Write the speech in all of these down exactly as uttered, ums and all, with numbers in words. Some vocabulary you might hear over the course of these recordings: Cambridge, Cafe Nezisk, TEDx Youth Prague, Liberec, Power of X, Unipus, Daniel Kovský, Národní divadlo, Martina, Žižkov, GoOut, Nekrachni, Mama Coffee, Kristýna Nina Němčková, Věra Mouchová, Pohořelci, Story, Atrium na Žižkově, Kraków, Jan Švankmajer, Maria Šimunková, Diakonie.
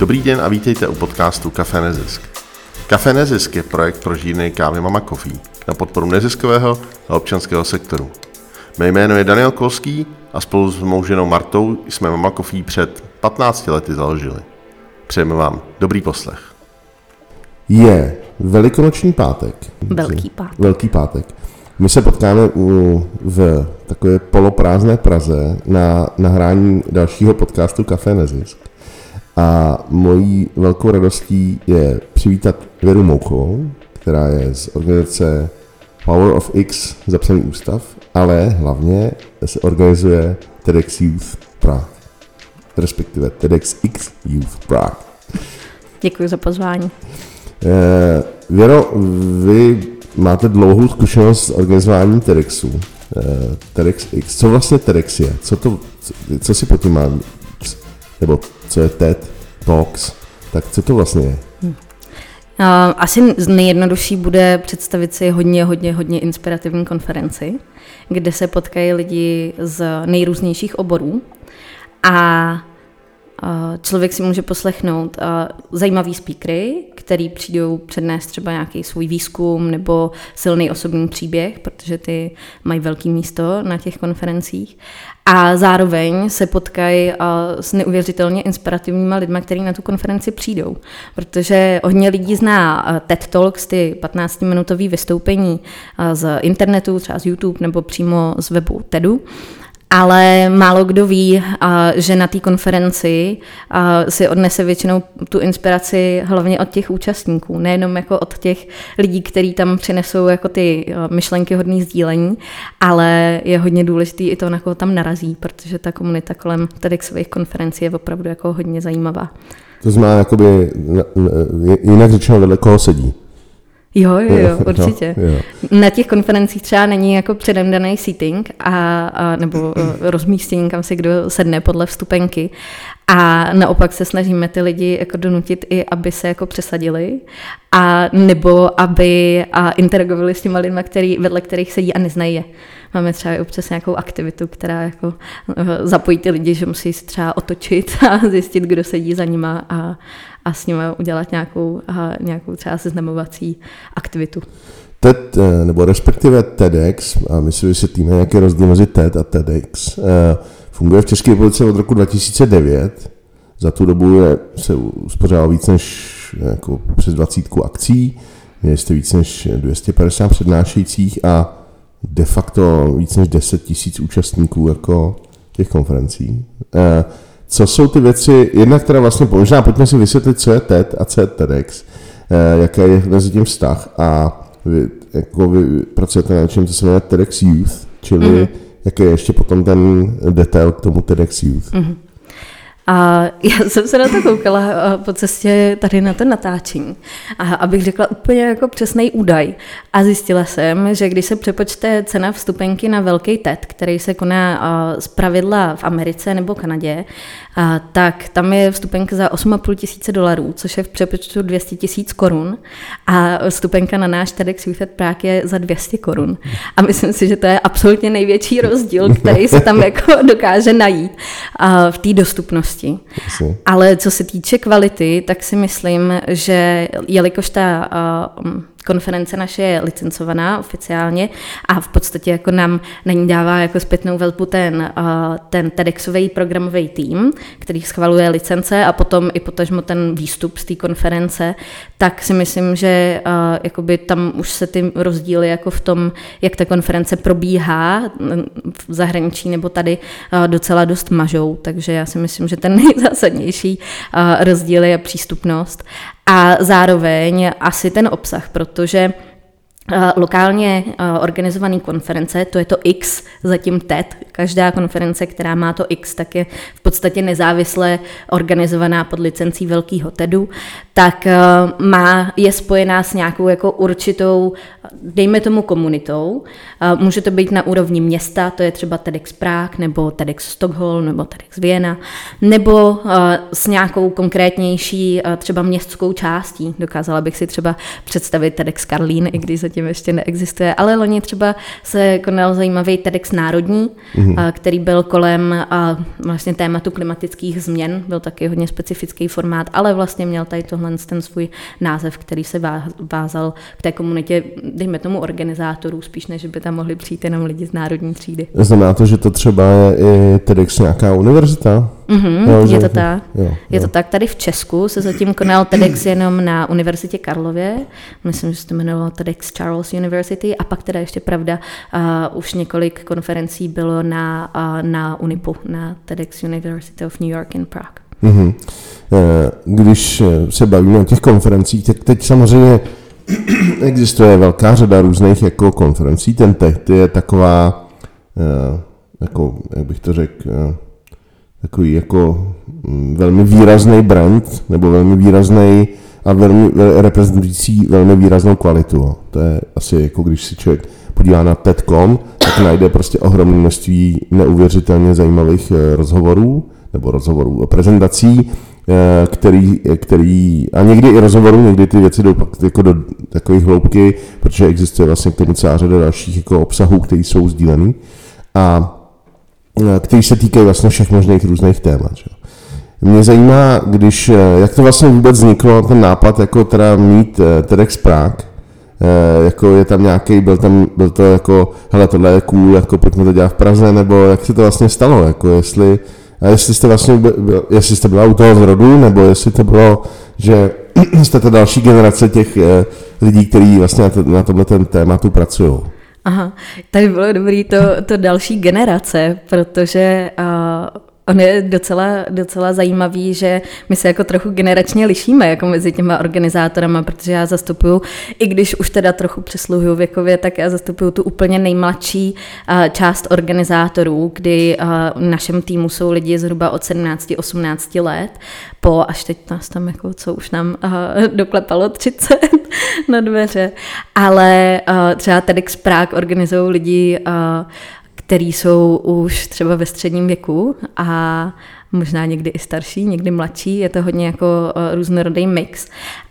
Dobrý den a vítejte u podcastu Cafe Nezisk. Cafe Nezisk je projekt pro žírny kávy Mama Coffee na podporu neziskového a občanského sektoru. Mé jméno je Daniel Kovský a spolu s mou ženou Martou jsme Mama Coffee před patnácti lety založili. Přejeme vám dobrý poslech. Je velikonoční pátek. Velký pátek. Velký pátek. My se potkáme u, v takové poloprázdné Praze na nahrání dalšího podcastu Cafe Nezisk. A mojí velkou radostí je přivítat Věru Mouchovou, která je z organizace Power of X, zapsaný ústav, ale hlavně se organizuje TEDx Youth Prague, respektive TEDx Youth Prague. Děkuji za pozvání. Věro, vy máte dlouhou zkušenost s organizováním TEDxu. TEDx X. Co vlastně TEDx je? Co, to, co si pod tím má? Nebo co je TED, Talks? Tak co to vlastně je? Hmm. Asi nejjednodušší bude představit si hodně, hodně, hodně inspirativní konferenci, kde se potkají lidi z nejrůznějších oborů a člověk si může poslechnout zajímavý speakery, který přijdou přednést třeba nějaký svůj výzkum nebo silný osobní příběh, protože ty mají velké místo na těch konferencích. A zároveň se potkají s neuvěřitelně inspirativníma lidma, který na tu konferenci přijdou. Protože hodně lidí zná TED Talks, ty patnáctiminutové vystoupení z internetu, třeba z YouTube nebo přímo z webu TEDu. Ale málo kdo ví, že na té konferenci si odnese většinou tu inspiraci hlavně od těch účastníků, nejenom jako od těch lidí, kteří tam přinesou jako ty myšlenky hodný sdílení, ale je hodně důležitý i to, na koho tam narazí, protože ta komunita kolem TEDxových konferencí je opravdu jako hodně zajímavá. To znamená, jakoby, jinak řečeno, vedle koho sedí. Jo, jo, jo, určitě. No, jo. Na těch konferencích třeba není jako předem daný seating a, a, nebo rozmístění, kam si kdo sedne podle vstupenky. A naopak se snažíme ty lidi jako donutit i, aby se jako přesadili a nebo aby a interagovali s těma lidma, který, vedle kterých sedí a neznají je. Máme třeba i občas nějakou aktivitu, která jako zapojí ty lidi, že musí se třeba otočit a zjistit, kdo sedí za nima a, a s nima udělat nějakou, a nějakou třeba seznamovací aktivitu. TED, nebo respektive TEDx, a my si vysvětlíme, jaký je rozdíl mezi TED a TEDx, funguje v České republice od roku dva tisíce devět. Za tu dobu je, se uspořádalo víc než jako přes dvacet akcí, měli jste víc než dvě stě padesát přednášejících a de facto víc než deset tisíc účastníků jako těch konferencí. Co jsou ty věci, jedna, která vlastně možná pojďme si vysvětlit, co je TED a co je TEDx, jaký je mezi tím vztah a vy, jako vy pracujete na něčem, co se jmenuje TEDx Youth, čili mm-hmm. jaký je ještě potom ten detail k tomu TEDx Youth. Mm-hmm. A já jsem se na to koukala po cestě tady na to natáčení, a abych řekla úplně jako přesný údaj. A zjistila jsem, že když se přepočte cena vstupenky na velký TED, který se koná zpravidla v Americe nebo Kanadě, tak tam je vstupenka za osm a půl tisíce dolarů, což je v přepočtu dvě stě tisíc korun. A vstupenka na náš TEDx Youth Prague je za dvě stě korun. A myslím si, že to je absolutně největší rozdíl, který se tam jako dokáže najít v té dostupnosti. Ale co se týče kvality, tak si myslím, že jelikož ta uh, konference naše je licencovaná oficiálně a v podstatě jako nám na ní dává jako zpětnou vazbu ten, uh, ten TEDxový programový tým, který schvaluje licence a potom i potažmo ten výstup z té konference, tak si myslím, že uh, jakoby tam už se ty rozdíly jako v tom, jak ta konference probíhá v zahraničí nebo tady uh, docela dost mažou, takže já si myslím, že ten nejzásadnější uh, rozdíl je přístupnost a zároveň asi ten obsah, protože lokálně organizované konference, to je to X, zatím TED, každá konference, která má to X, tak je v podstatě nezávisle organizovaná pod licencí velkého TEDu, tak má, je spojená s nějakou jako určitou, dejme tomu komunitou, může to být na úrovni města, to je třeba TEDx Prague, nebo TEDx Stockholm, nebo TEDx Vienna, nebo s nějakou konkrétnější třeba městskou částí, dokázala bych si třeba představit TEDx Karlín, i když zatím ještě neexistuje. Ale loni třeba se konal zajímavý TEDx Národní, mm-hmm. který byl kolem vlastně tématu klimatických změn. Byl taky hodně specifický formát, ale vlastně měl tady tohle ten svůj název, který se vázal k té komunitě, dejme tomu organizátorů, spíš než by tam mohli přijít jenom lidi z národní třídy. Znamená to, že to třeba je TEDx nějaká univerzita? Mm-hmm, jo, je to tak. Jo, jo. Je to tak. Tady v Česku se zatím konal TEDx jenom na Univerzitě Karlově. Myslím, že se to jmenovalo TEDx Charles University. A pak teda ještě pravda, uh, už několik konferencí bylo na, uh, na Unipu, na TEDx University of New York in Prague. Mm-hmm. Když se bavíme o těch konferencích, tak teď samozřejmě existuje velká řada různých jako konferencí. Ten TED je taková, uh, jako, jak bych to řekl, uh, takový jako velmi výrazný brand, nebo velmi výrazný a velmi reprezentující velmi výraznou kvalitu. To je asi jako když si člověk podívá na tečka com, tak najde prostě ohromné množství neuvěřitelně zajímavých rozhovorů, nebo rozhovorů o prezentací, který, který, a někdy i rozhovorů, někdy ty věci jdou jako do takových hloubky, protože existuje vlastně k tomu celá řada dalších jako obsahů, které jsou sdílený. A který se týkají vlastně všech možných různých témat. Že? Mě zajímá, když, jak to vlastně vůbec vzniklo, ten nápad, jako teda mít TEDx Prague, jako je tam nějaký, byl tam, byl to jako, hele, tohle je cool, jako pojďme to dělat v Praze, nebo jak se to vlastně stalo, jako jestli, a jestli jste vlastně, jestli jste byla u toho zrodu, nebo jestli to bylo, že jste ta další generace těch lidí, kteří vlastně na tomhle tématu pracují. Aha, tady bylo dobrý to, to další generace, protože uh, on je docela, docela zajímavý, že my se jako trochu generačně lišíme jako mezi těma organizátorama, protože já zastupuju, i když už teda trochu přesluhuju věkově, tak já zastupuju tu úplně nejmladší uh, část organizátorů, kdy uh, v našem týmu jsou lidi zhruba od sedmnáct osmnáct let, po až teď nás tam jako, co už nám uh, doklepalo třicet na dveře, ale uh, třeba TEDx Prague organizují lidi, uh, který jsou už třeba ve středním věku a možná někdy i starší, někdy mladší, je to hodně jako uh, různorodý mix,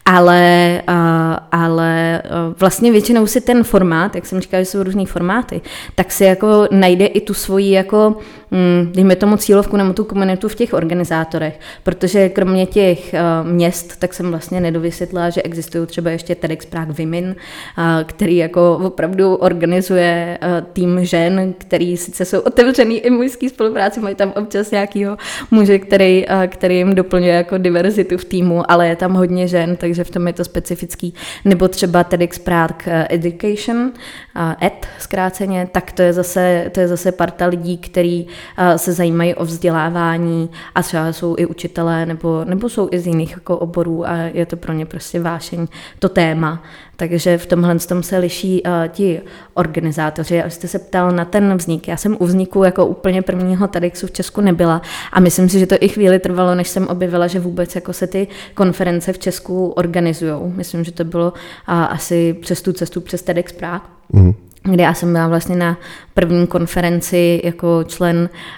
ale, uh, ale uh, vlastně většinou si ten formát, jak jsem říkala, že jsou různý formáty, tak si jako najde i tu svoji jako, hm, dejme tomu cílovku nebo tu komunitu v těch organizátorech, protože kromě těch uh, měst, tak jsem vlastně nedovysvětlila, že existují třeba ještě TEDx Prague Women, uh, který jako opravdu organizuje uh, tým žen, který sice jsou otevřený i mužský spolupráci, mají tam občas nějakýho muže, který, který jim doplňuje jako diverzitu v týmu, ale je tam hodně žen, takže v tom je to specifický. Nebo třeba TEDx Prague Education, ed zkráceně, tak to je zase, to je zase parta lidí, který se zajímají o vzdělávání a třeba jsou i učitelé, nebo, nebo jsou i z jiných jako oborů a je to pro ně prostě vášeň, to téma. Takže v tomhle tom se liší uh, ti organizátoři. A jste se ptal na ten vznik. Já jsem u vzniku jako úplně prvního TEDxu v Česku nebyla a myslím si, že to i chvíli trvalo, než jsem objevila, že vůbec jako se ty konference v Česku organizujou. Myslím, že to bylo uh, asi přes tu cestu přes TEDx Prague. Mm. Kde já jsem byla vlastně na první konferenci jako člen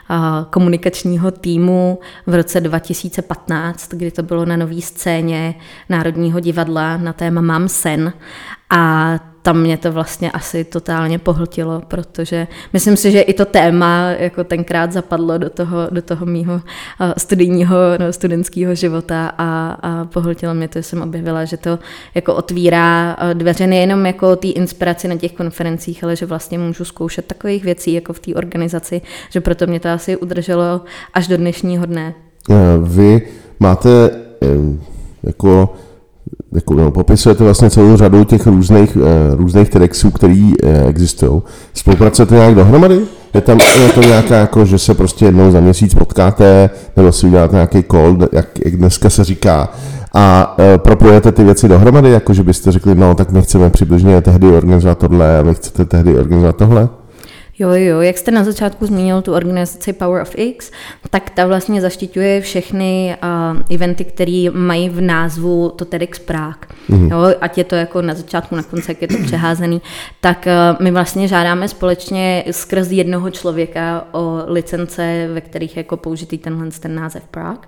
uh, komunikačního týmu v roce dva tisíce patnáct, kdy to bylo na Nový scéně Národního divadla na téma Mám sen a tam mě to vlastně asi totálně pohltilo, protože myslím si, že i to téma jako tenkrát zapadlo do toho, do toho mýho studijního, no, studentského života a, a pohltilo mě to, že jsem objevila, že to jako otvírá dveře nejenom jako té inspiraci na těch konferencích, ale že vlastně můžu zkoušet takových věcí jako v té organizaci, že proto mě to asi udrželo až do dnešního dne. Vy máte jako... Jako, no, popisujete vlastně celou řadu těch různých, eh, různých TEDxů, který eh, existují. Spolupracujete nějak dohromady? Je tam je to nějaká, jako, že se prostě jednou za měsíc potkáte, nebo si uděláte nějaký call, jak, jak dneska se říká, a eh, propojujete ty věci dohromady, jako že byste řekli, no tak my chceme přibližně tehdy organizovat tohle a vy chcete tehdy organizovat tohle? Jo, jo, jak jste na začátku zmínil tu organizaci Power of X, tak ta vlastně zaštiťuje všechny uh, eventy, které mají v názvu to TEDx Prague. Mm-hmm. Jo, ať je to jako na začátku, na konci, jak je to přeházený, tak uh, my vlastně žádáme společně skrz jednoho člověka o licence, ve kterých jako použitý tenhle ten název Prague.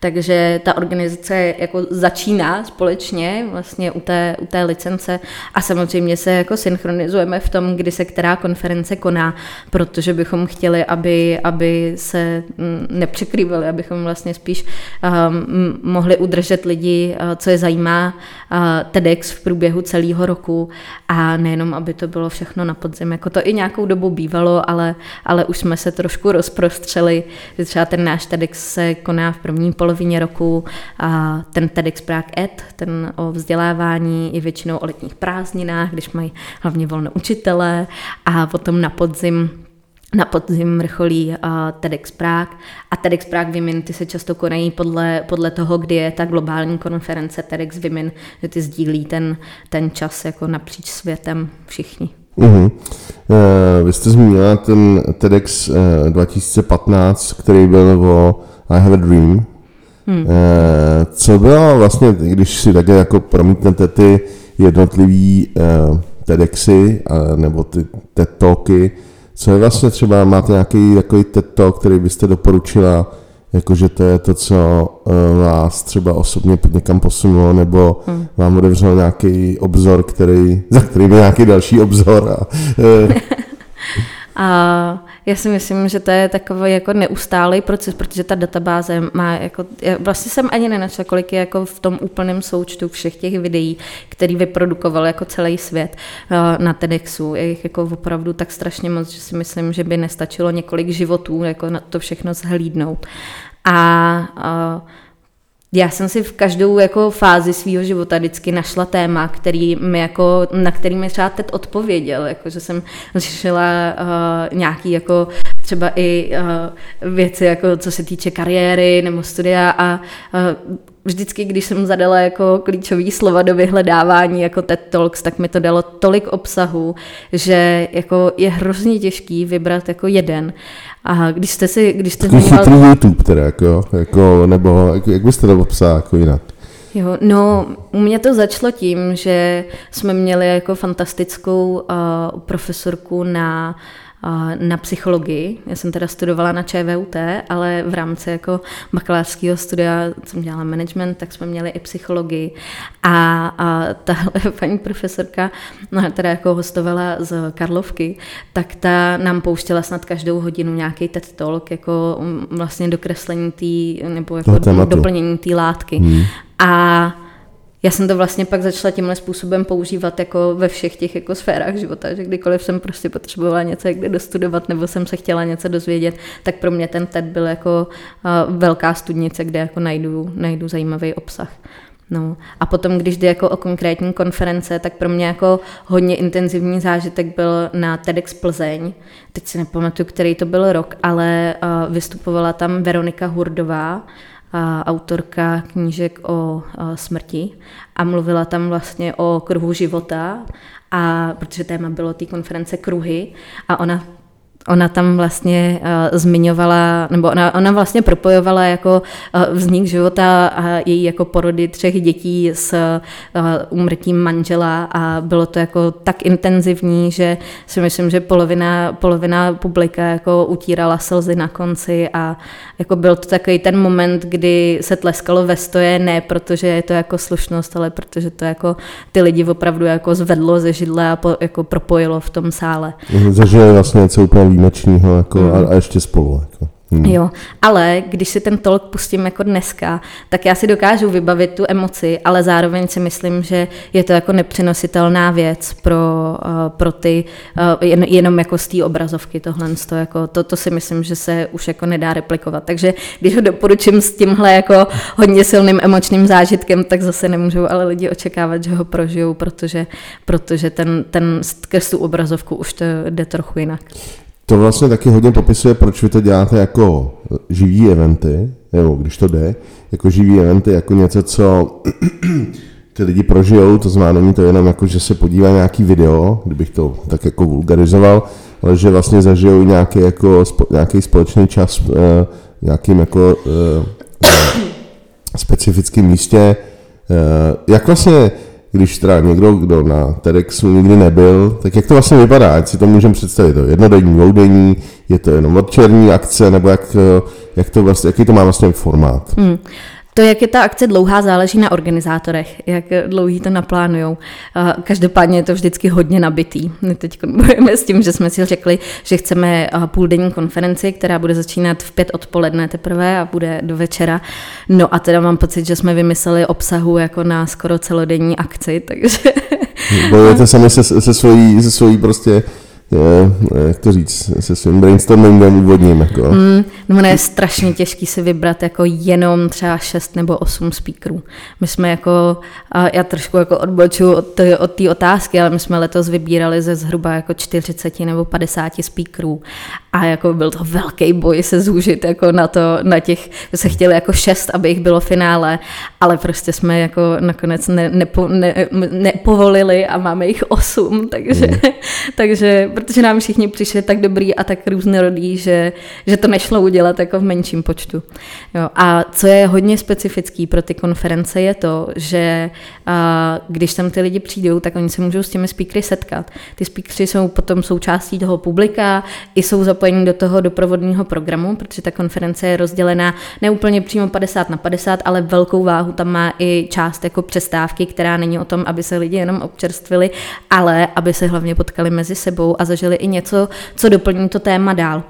Takže ta organizace jako začíná společně vlastně u té, u té licence a samozřejmě se jako synchronizujeme v tom, kdy se která konference koná, protože bychom chtěli, aby, aby se nepřekrývali, abychom vlastně spíš um, mohli udržet lidi, co je zajímá uh, TEDx v průběhu celého roku a nejenom, aby to bylo všechno na podzim. Jako to i nějakou dobu bývalo, ale, ale už jsme se trošku rozprostřeli, že třeba ten náš TEDx se koná v první polovině roku a ten TEDxPragEd, ten o vzdělávání je většinou o letních prázdninách, když mají hlavně volno učitele a potom na podzim na podzim vrcholí TEDx Prague a TEDx Prague Women, ty se často konají podle, podle toho, kdy je ta globální konference TEDx Women, že ty sdílí ten, ten čas jako napříč světem všichni. Uhum. Vy jste zmínila ten TEDx dva tisíce patnáct, který byl o I Have a Dream. Hmm. Co bylo vlastně, když si také jako promítnete ty jednotlivý TEDxy nebo ty TED Talky, co je vlastně třeba, máte nějaký takový TED Talk, který byste doporučila, jakože to je to, co vás třeba osobně někam posunulo, nebo hmm. vám odevřel nějaký obzor, který, za který byl nějaký další obzor. A, a já si myslím, že to je takový jako neustálý proces, protože ta databáze má jako, já vlastně jsem ani nenašla, kolik je jako v tom úplném součtu všech těch videí, který vyprodukoval jako celý svět na TEDxu. Je jich jako opravdu tak strašně moc, že si myslím, že by nestačilo několik životů jako na to všechno zhlídnout. A, a já jsem si v každou jako fázi svého života vždycky našla téma, který mi jako, na který mi třeba TED odpověděl, jako, že jsem řešila uh, nějaký jako třeba i uh, věci, jako, co se týče kariéry nebo studia a uh, vždycky, když jsem zadala jako klíčové slova do vyhledávání jako TED Talks, tak mi to dalo tolik obsahu, že jako je hrozně těžký vybrat jako jeden. A když jste si... Když jste zmínal... chytrý YouTube teda, jako, jako, nebo jako, jak byste to popsal jako jinak? Jo, no, u mě to začalo tím, že jsme měli jako fantastickou uh, profesorku na... na psychologii. Já jsem teda studovala na ČVUT, ale v rámci jako bakalářského studia jsem dělala management, tak jsme měli i psychologii. A, a tahle paní profesorka, no, teda jako hostovala z Karlovky, tak ta nám pouštěla snad každou hodinu nějaký TED Talk, jako vlastně dokreslení té, nebo jako doplnění té látky. Hmm. A já jsem to vlastně pak začala tímhle způsobem používat jako ve všech těch jako sférách života, že kdykoliv jsem prostě potřebovala něco někde dostudovat nebo jsem se chtěla něco dozvědět, tak pro mě ten TED byl jako uh, velká studnice, kde jako najdu, najdu zajímavý obsah. No. A potom, když jde jako o konkrétní konference, tak pro mě jako hodně intenzivní zážitek byl na TEDx Plzeň. Teď si nepamatuju, který to byl rok, ale uh, vystupovala tam Veronika Hurdová, autorka knížek o smrti a mluvila tam vlastně o kruhu života, a protože téma bylo té konference kruhy a ona Ona tam vlastně uh, zmiňovala, nebo ona, ona vlastně propojovala jako uh, vznik života a její jako porody třech dětí s uh, úmrtím manžela a bylo to jako tak intenzivní, že si myslím, že polovina, polovina publika jako utírala slzy na konci a jako byl to takový ten moment, kdy se tleskalo ve stoje, ne protože je to jako slušnost, ale protože to jako ty lidi opravdu jako zvedlo ze židle a po, jako propojilo v tom sále. Zažili vlastně něco úplně výjimečného jako, mm. a ještě spolu. Jako. Mm. Jo, ale když si ten talk pustím jako dneska, tak já si dokážu vybavit tu emoci, ale zároveň si myslím, že je to jako nepřenositelná věc pro, pro ty, jen, jenom jako z té obrazovky tohle, to, jako, to, to si myslím, že se už jako nedá replikovat. Takže když ho doporučím s tímhle jako hodně silným emočním zážitkem, tak zase nemůžou ale lidi očekávat, že ho prožijou, protože, protože ten, ten skrz tu obrazovku už to jde trochu jinak. To vlastně taky hodně popisuje, proč vy to děláte jako živý eventy, nebo když to jde, jako živý eventy, jako něco, co ty lidi prožijou, to znamená, není to jenom jako, že se podívá nějaký video, kdybych to tak jako vulgarizoval, ale že vlastně zažijou nějaký, jako, nějaký společný čas v nějakým jako, specifickém místě. Jak vlastně, když teda někdo, kdo na TEDxu nikdy nebyl, tak jak to vlastně vypadá? Ať si to můžeme představit, to jednodenní, dvoudenní, je to jenom večerní akce, nebo jak, jak to vlastně, jaký to má vlastně formát? Hmm. To, jak je ta akce dlouhá, záleží na organizátorech, jak dlouhý to naplánujou. Každopádně je to vždycky hodně nabitý. My teď bojujeme s tím, že jsme si řekli, že chceme půldenní konferenci, která bude začínat v pět odpoledne teprve a bude do večera. No a teda mám pocit, že jsme vymysleli obsahu jako na skoro celodenní akci, takže... Bojujete sami se, se svojí, se svojí prostě... Je, jak to říct, se svým brainstormingem úvodním. Jako. Mm, no je strašně těžký si vybrat jako jenom třeba šest nebo osm speakerů. My jsme jako, já trošku jako odbočuji od té otázky, ale my jsme letos vybírali ze zhruba jako čtyřiceti nebo padesáti speakerů. A jako byl to velký boj se zúžit jako na to, na těch, se chtěli jako šest, aby jich bylo finále, ale prostě jsme jako nakonec ne, nepo, ne, nepovolili a máme jich osm, takže, mm. takže protože nám všichni přišli tak dobrý a tak různorodý, že, že to nešlo udělat jako v menším počtu. Jo. A co je hodně specifický pro ty konference je to, že a, když tam ty lidi přijdou, tak oni se můžou s těmi speakery setkat. Ty speakery jsou potom součástí toho publika, i jsou zapojení do toho doprovodného programu, protože ta konference je rozdělená ne úplně přímo padesát na padesát, ale velkou váhu tam má i část jako přestávky, která není o tom, aby se lidi jenom občerstvili, ale aby se hlavně potkali mezi sebou a zažili i něco, co doplní to téma dál.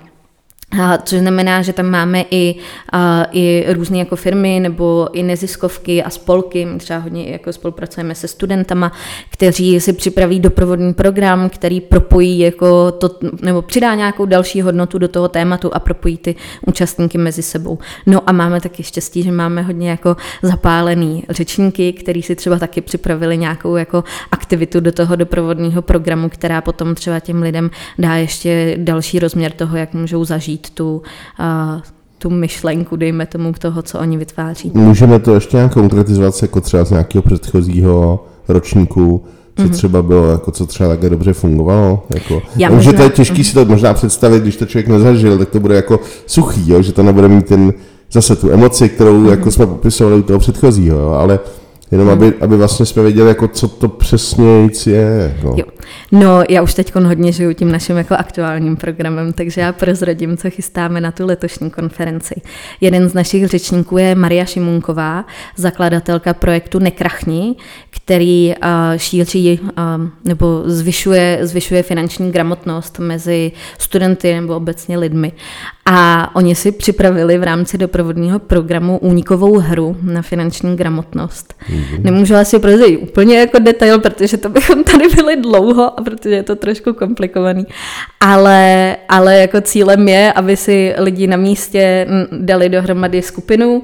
A což znamená, že tam máme i, a, i různé jako firmy nebo i neziskovky a spolky, třeba hodně jako spolupracujeme se studentama, kteří si připraví doprovodný program, který propojí jako to, nebo přidá nějakou další hodnotu do toho tématu a propojí ty účastníky mezi sebou. No a máme taky štěstí, že máme hodně jako zapálený řečníky, kteří si třeba taky připravili nějakou jako aktivitu do toho doprovodného programu, která potom třeba těm lidem dá ještě další rozměr toho, jak můžou zažít tu, uh, tu myšlenku, dejme tomu, k toho, co oni vytváří. Můžeme to ještě nějak konkretizovat jako třeba z nějakého předchozího ročníku, co mm-hmm. třeba bylo, jako co třeba také dobře fungovalo. Jako. Já možná, že to je těžký mm-hmm. si to možná představit, když to člověk nezažil, tak to bude jako suchý, jo? Že to nebude mít ten, zase tu emoci, kterou mm-hmm. jako jsme popisovali u toho předchozího, jo? Ale jenom mm-hmm. aby, aby vlastně jsme věděli, jako, co to přesně je. No. Jo. No, já už teď hodně žiju tím naším jako aktuálním programem, takže já prozradím, co chystáme na tu letošní konferenci. Jeden z našich řečníků je Maria Šimunková, zakladatelka projektu Nekrachni, který šíří nebo zvyšuje, zvyšuje finanční gramotnost mezi studenty nebo obecně lidmi. A oni si připravili v rámci doprovodního programu únikovou hru na finanční gramotnost. Mm-hmm. Nemůžu asi prozradit úplně jako detail, protože to bychom tady byli dlouho a protože je to trošku komplikovaný. Ale, ale jako cílem je, aby si lidi na místě dali dohromady skupinu,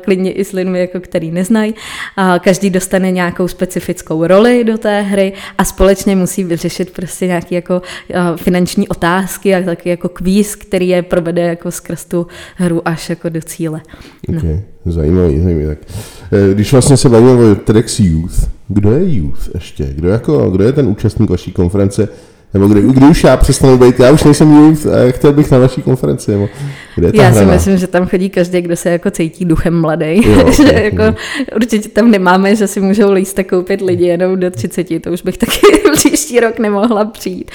klidně i s lidmi, jako který neznají. Každý dostane nějakou specifickou roli do té hry a společně musí vyřešit prostě nějaké jako finanční otázky a taky jako kvíz, který je provede jako skrz tu hru až jako do cíle. No. Okay. Zajímavý, zajímavý. Tak. Když vlastně se bavíme o TEDx Youth, kdo je Youth ještě? Kdo, jako, kdo je ten účastník vaší konference? Nebo kdy, kdy už já přestanu být, já už nejsem Youth a chtěl bych na vaší konferenci. Nebo kde je ta já hrana? Si myslím, že tam chodí každý, kdo se jako cítí duchem mladý. Jako, určitě tam nemáme, že si můžou lístek koupit lidi jenom do třiceti, to už bych taky příští rok nemohla přijít.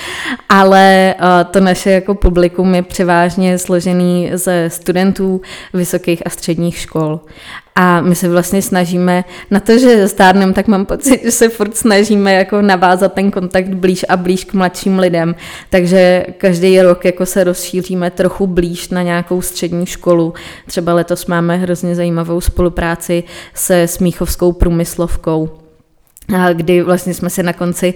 Ale to naše jako publikum je převážně složený ze studentů vysokých a středních škol. A my se vlastně snažíme, na to, že stárnem, tak mám pocit, že se furt snažíme jako navázat ten kontakt blíž a blíž k mladším lidem. Takže každý rok jako se rozšíříme trochu blíž na nějakou střední školu. Třeba letos máme hrozně zajímavou spolupráci se Smíchovskou průmyslovkou, kdy vlastně jsme se na konci,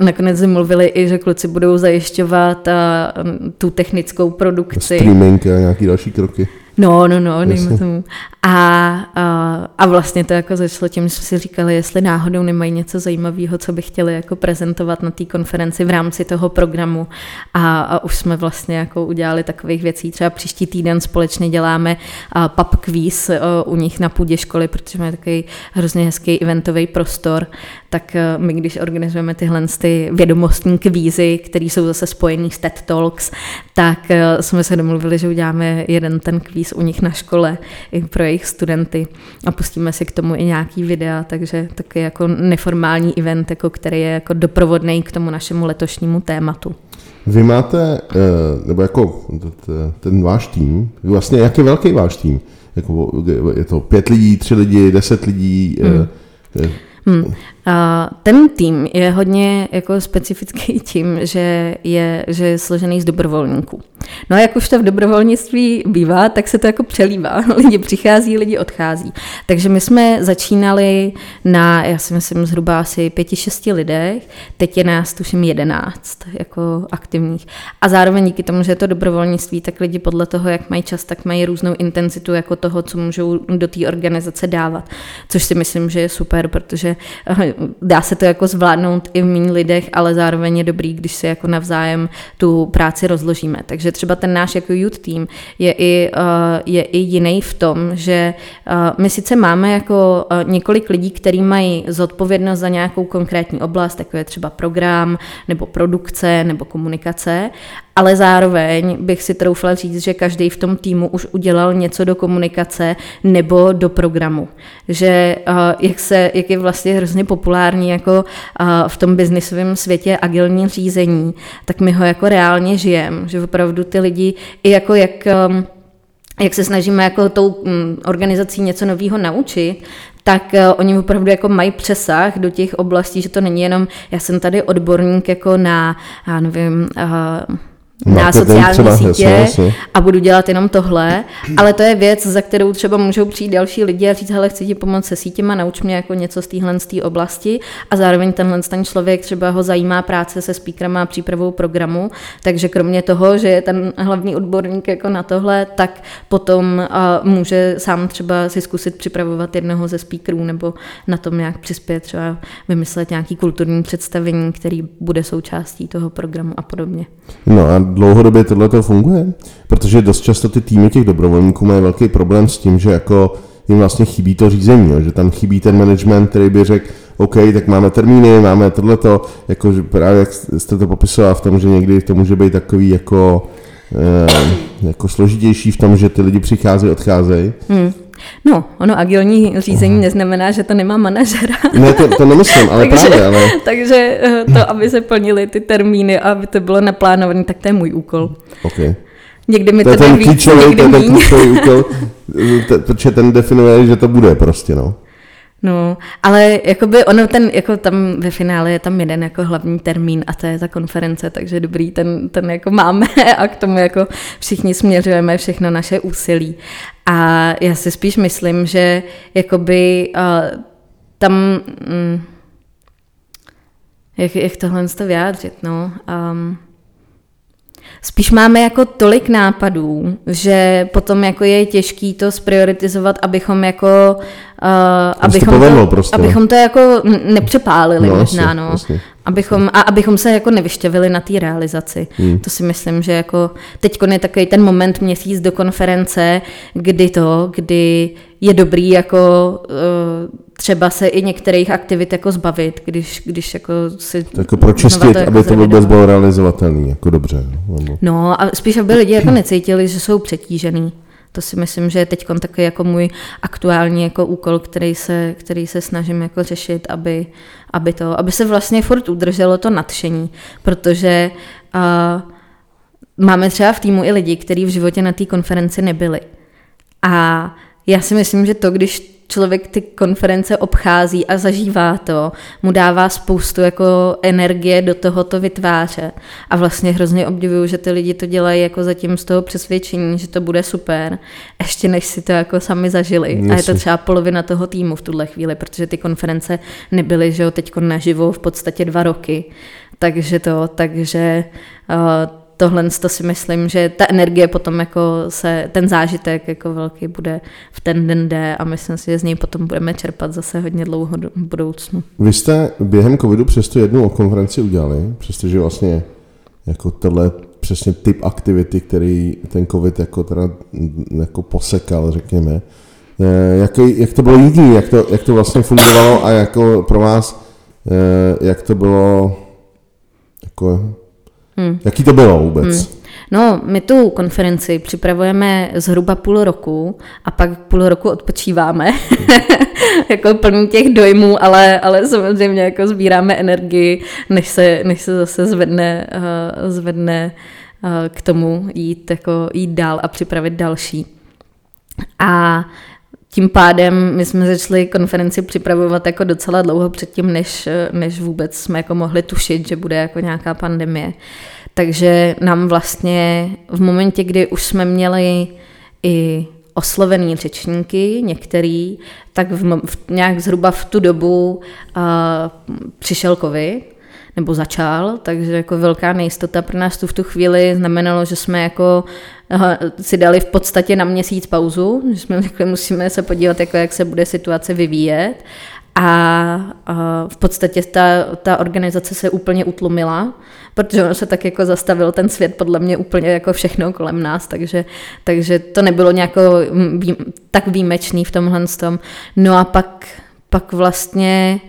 nakonec mluvili i, že kluci budou zajišťovat tu technickou produkci. Streaming a nějaký další kroky. No, no, no, dejme tomu. A, a, a vlastně to jako začalo tím, že jsme si říkali, jestli náhodou nemají něco zajímavého, co by chtěli jako prezentovat na té konferenci v rámci toho programu. A, a už jsme vlastně jako udělali takových věcí. Třeba příští týden společně děláme pub quiz u nich na půdě školy, protože mají takový hrozně hezký eventový prostor. Tak my, když organizujeme tyhle ty vědomostní kvízy, které jsou zase spojený s TED Talks, tak jsme se domluvili, že uděláme jeden ten kvíz u nich na škole i pro jejich studenty a pustíme si k tomu i nějaký videa, takže taky jako neformální event, jako který je jako doprovodný k tomu našemu letošnímu tématu. Vy máte, nebo jako ten váš tým, vlastně jak je velký váš tým? Jako je to pět lidí, tři lidi, deset lidí? Hmm. Je... Hmm. A ten tým je hodně jako specifický tím, že je, že je složený z dobrovolníků. No a jak už to v dobrovolnictví bývá, tak se to jako přelívá. Lidi přichází, lidi odchází. Takže my jsme začínali na, já si myslím, zhruba asi pěti, šesti lidech. Teď je nás tuším jedenáct jako aktivních. A zároveň díky tomu, že je to dobrovolnictví, tak lidi podle toho, jak mají čas, tak mají různou intenzitu jako toho, co můžou do té organizace dávat. Což si myslím, že je super, protože dá se to jako zvládnout i v méně lidech, ale zároveň je dobrý, když se jako navzájem tu práci rozložíme. Takže třeba ten náš jako youth team je i, je i jiný v tom, že my sice máme jako několik lidí, kteří mají zodpovědnost za nějakou konkrétní oblast, jako je třeba program, nebo produkce, nebo komunikace, ale zároveň bych si troufla říct, že každý v tom týmu už udělal něco do komunikace nebo do programu. Že jak, se, jak je vlastně hrozně populární jako v tom biznisovém světě agilní řízení, tak my ho jako reálně žijeme, že opravdu ty lidi i jako jak, jak se snažíme jako tou organizací něco nového naučit, tak oni opravdu jako mají přesah do těch oblastí, že to není jenom já jsem tady odborník jako na, já nevím, na sociální sítě a budu dělat jenom tohle, ale to je věc, za kterou třeba můžou přijít další lidi a říct, hele, chci ti pomoct se sítěma, nauč mě jako něco z téhle z té oblasti a zároveň tenhle ten člověk třeba ho zajímá práce se speakerama a přípravou programu, takže kromě toho, že je ten hlavní odborník jako na tohle, tak potom uh, může sám třeba si zkusit připravovat jednoho ze speakerů nebo na tom nějak přispět, třeba vymyslet nějaký kulturní představení, který bude součástí toho programu a podobně. No a dlouhodobě tohle to funguje, protože dost často ty týmy těch dobrovolníků mají velký problém s tím, že jako jim vlastně chybí to řízení, že tam chybí ten management, který by řekl, OK, tak máme termíny, máme tohleto, jako právě jak jste to popisovala v tom, že někdy to může být takový jako, eh, jako složitější v tom, že ty lidi přicházejí, odcházejí. Hmm. No, ono agilní řízení neznamená, že to nemá manažera. Ne, to, to nemyslím, ale takže, právě. Ale... takže to, aby se plnily ty termíny, aby to bylo naplánované, tak to je můj úkol. Okay. Někdy mi to, to ten klíčový, někdy to je ten klíčový úkol, protože ten definuje, že to bude prostě, no. No, ale jakoby ono ten, jako tam ve finále je tam jeden jako hlavní termín a to je ta konference, takže dobrý, ten, ten jako máme a k tomu jako všichni směřujeme všechno naše úsilí. A já si spíš myslím, že jakoby uh, tam... Mm, jak, jak tohle to vyjádřit, no... Um, Spíš máme jako tolik nápadů, že potom jako je těžký to sprioritizovat, abychom jako uh, abychom, to, prostě, abychom to jako nepřepálili no, možná, asi, no. Asi. Abychom, a abychom se jako nevyštěvili na té realizaci. Hmm. To si myslím, že jako teďkon je takový ten moment měsíc do konference, kdy to, kdy je dobrý jako uh, třeba se i některých aktivit jako zbavit, když, když jako si... Tak jako pročistit, to jako aby to vůbec bylo realizovatelný, jako dobře. Nebo... No a spíš, aby lidi jako necítili, že jsou přetížený. To si myslím, že je teď taky jako můj aktuální jako úkol, který se, který se snažím jako řešit, aby, aby, to, aby se vlastně furt udrželo to nadšení, protože uh, máme třeba v týmu i lidi, kteří v životě na té konferenci nebyli. A já si myslím, že to, když člověk ty konference obchází a zažívá to, mu dává spoustu jako energie do toho to vytvářet. A vlastně hrozně obdivuju, že ty lidi to dělají jako zatím z toho přesvědčení, že to bude super, ještě než si to jako sami zažili. Měsí. A je to třeba polovina toho týmu v tuhle chvíli, protože ty konference nebyly, že jo, teďko naživo v podstatě dva roky. Takže to, takže... Uh, tohle to si myslím, že ta energie potom jako se, ten zážitek jako velký bude v ten den D a myslím si, že z něj potom budeme čerpat zase hodně dlouho do budoucnu. Vy jste během covidu přesto jednu konferenci udělali, přestože vlastně jako tohle přesně typ aktivity, který ten covid jako teda jako posekal, řekněme. Jak, jak to bylo jiný, jak to, jak to vlastně fungovalo a jako pro vás, jak to bylo jako... Hmm. Jaký to bylo vůbec? Hmm. No, my tu konferenci připravujeme zhruba půl roku a pak půl roku odpočíváme. Jako plný těch dojmů, ale, ale samozřejmě jako sbíráme energii, než se, než se zase zvedne, uh, zvedne uh, k tomu jít, jako, jít dál a připravit další. A tím pádem my jsme začali konferenci připravovat jako docela dlouho předtím, než, než vůbec jsme jako mohli tušit, že bude jako nějaká pandemie. Takže nám vlastně v momentě, kdy už jsme měli i oslovený řečníky, některý, tak v, v, nějak zhruba v tu dobu a, přišel covid, nebo začal, takže jako velká nejistota pro nás tu v tu chvíli znamenalo, že jsme jako si dali v podstatě na měsíc pauzu, že jsme řekli, musíme se podívat, jako jak se bude situace vyvíjet a v podstatě ta, ta organizace se úplně utlumila, protože ono se tak jako zastavil ten svět, podle mě úplně jako všechno kolem nás, takže, takže to nebylo nějak vý, tak výjimečný v tomhle tom. No a pak, pak vlastně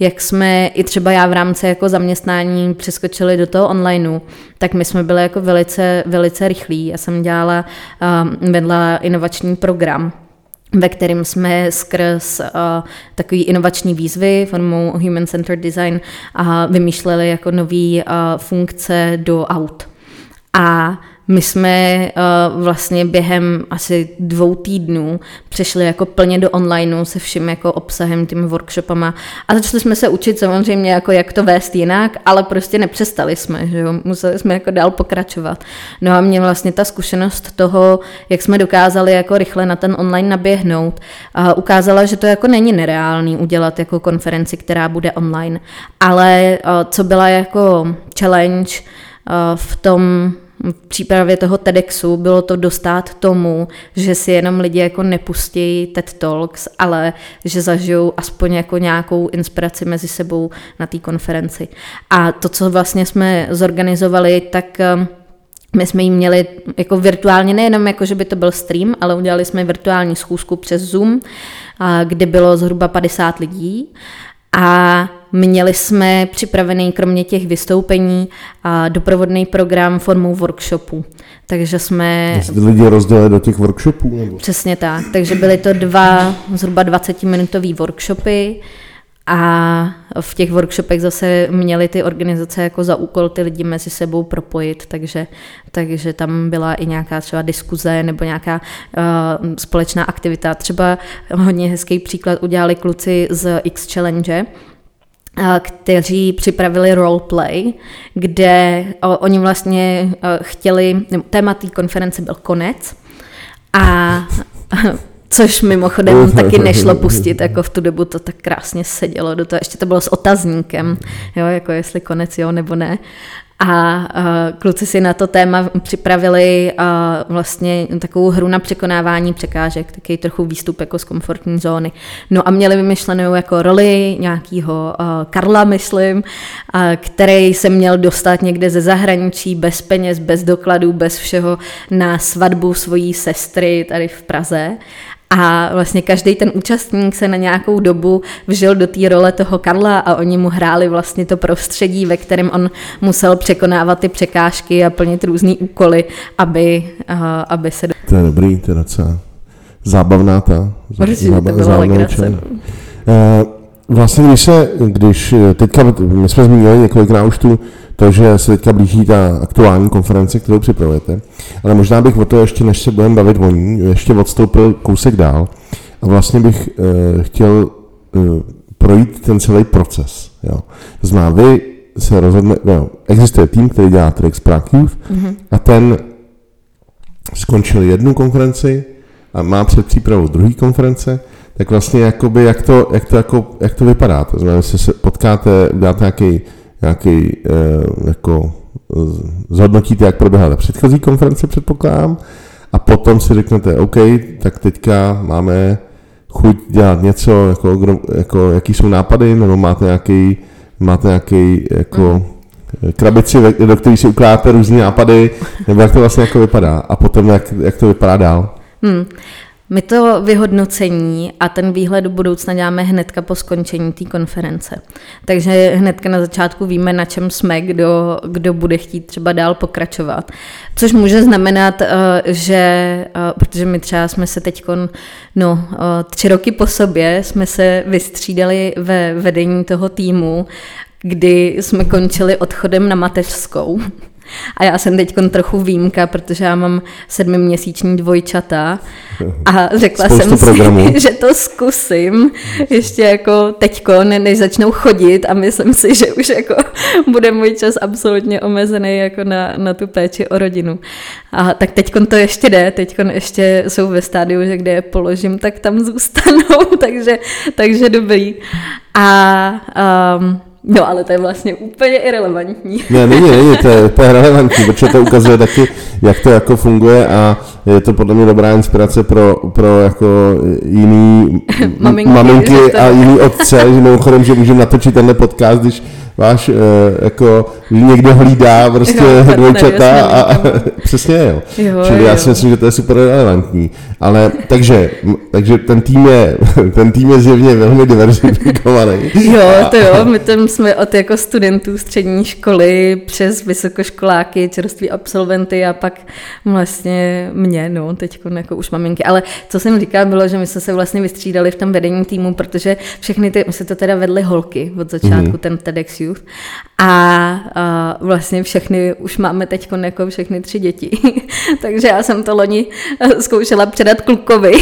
jak jsme i třeba já v rámci jako zaměstnání přeskočili do toho onlineu, tak my jsme byli jako velice, velice rychlí. Já jsem dělala, um, vedla inovační program, ve kterém jsme skrz uh, takový inovační výzvy formou Human Centered Design a vymýšleli jako nový uh, funkce do aut. A my jsme uh, vlastně během asi dvou týdnů přešli jako plně do onlineu se vším jako obsahem, těmi workshopama a začali jsme se učit samozřejmě jako jak to vést jinak, ale prostě nepřestali jsme, že jo? Museli jsme jako dál pokračovat. No a mě vlastně ta zkušenost toho, jak jsme dokázali jako rychle na ten online naběhnout, uh, ukázala, že to jako není nereálný udělat jako konferenci, která bude online, ale uh, co byla jako challenge uh, v tom, v přípravě toho TEDxu bylo to dostát tomu, že si jenom lidi jako nepustí TED Talks, ale že zažijou aspoň jako nějakou inspiraci mezi sebou na té konferenci. A to, co vlastně jsme zorganizovali, tak my jsme ji měli jako virtuálně, nejenom jako, že by to byl stream, ale udělali jsme virtuální schůzku přes Zoom, kde bylo zhruba padesát lidí a měli jsme připravený kromě těch vystoupení a doprovodný program formou workshopů. Takže jsme... Jste lidi rozdělili do těch workshopů? Nebo? Přesně tak. Takže byly to dva zhruba dvacetiminutový workshopy a v těch workshopech zase měly ty organizace jako za úkol ty lidi mezi sebou propojit, takže, takže tam byla i nějaká třeba diskuze nebo nějaká uh, společná aktivita. Třeba hodně hezký příklad udělali kluci z X Challenge, kteří připravili roleplay, kde oni vlastně chtěli, téma té konference byl konec, a což mimochodem taky nešlo pustit, jako v tu dobu to tak krásně sedělo do toho, ještě to bylo s otazníkem, jo, jako jestli konec jo nebo ne. A uh, kluci si na to téma připravili uh, vlastně takovou hru na překonávání překážek, taky trochu výstup jako z komfortní zóny. No a měli vymyšlenou jako roli nějakého uh, Karla, myslím, uh, který se měl dostat někde ze zahraničí, bez peněz, bez dokladů, bez všeho na svatbu svojí sestry tady v Praze. A vlastně každý ten účastník se na nějakou dobu vžil do té role toho Karla a oni mu hráli vlastně to prostředí, ve kterém on musel překonávat ty překážky a plnit různý úkoly, aby, uh, aby se... Do... To je dobrý, to je docela zábavná ta... Protože to byla legrace. Vlastně když se, když teďka, my jsme zmínili několikrát už tu, to, že se teďka blíží ta aktuální konference, kterou připravujete, ale možná bych o to ještě, než se budeme bavit o ní, ještě odstoupil kousek dál a vlastně bych e, chtěl e, projít ten celý proces. Jo. To znamená, vy se rozhodne, no, existuje tým, který dělá TEDx Prague Youth, mm-hmm. a ten skončil jednu konferenci a má před přípravou druhý konference. Tak vlastně jakoby, jak, to, jak, to, jako, jak to vypadá? To znamená, jestli se potkáte, dáte nějaký, nějaký eh, jako zhodnotíte, jak proběhla ta předchozí konference, předpokládám, a potom si řeknete, OK, tak teďka máme chuť dělat něco, jako, jako jaký jsou nápady, nebo máte nějaký, máte nějaký jako krabici, do které si ukládáte různé nápady, nebo jak to vlastně jako vypadá a potom jak, jak to vypadá dál. Hmm. My to vyhodnocení a ten výhled do budoucna děláme hnedka po skončení té konference. Takže hnedka na začátku víme, na čem jsme, kdo, kdo bude chtít třeba dál pokračovat. Což může znamenat, že, protože my třeba jsme se teď, no, tři roky po sobě jsme se vystřídali ve vedení toho týmu, kdy jsme končili odchodem na mateřskou. A já jsem teď trochu výjimka, protože já mám sedmiměsíční dvojčata a řekla Spoustu jsem si, programů. Že to zkusím ještě jako teďko, než začnou chodit a myslím si, že už jako bude můj čas absolutně omezený jako na, na tu péči o rodinu. A tak teďkon to ještě jde, teďkon ještě jsou ve stádiu, že kde je položím, tak tam zůstanou, takže, takže dobrý. A... Um, No, ale to je vlastně úplně irelevantní. Ne, není, není, to je, to je relevantní, protože to ukazuje taky, jak to jako funguje a je to podle mě dobrá inspirace pro, pro jako jiný maminky, maminky a jiný otce, že mimochodem, že můžeme natočit tenhle podcast, když váš jako někdo hlídá prostě no, dvojčata a, a přesně jo. jo Čili jo. Já si myslím, že to je super relevantní. Ale takže, takže ten tým je, ten tým je zjevně velmi diverzifikovaný. Jo, to jo, my tam jsme od jako studentů střední školy přes vysokoškoláky, čerství absolventy a pak vlastně mě, no, teďko jako už maminky. Ale co jsem říkala, bylo, že my jsme se vlastně vystřídali v tom vedení týmu, protože všechny ty, my se to teda vedly holky od začátku, mm-hmm. ten TEDx Youth. A, a vlastně všechny, už máme teď jako všechny tři děti. Takže já jsem to loni zkoušela předat klukovi,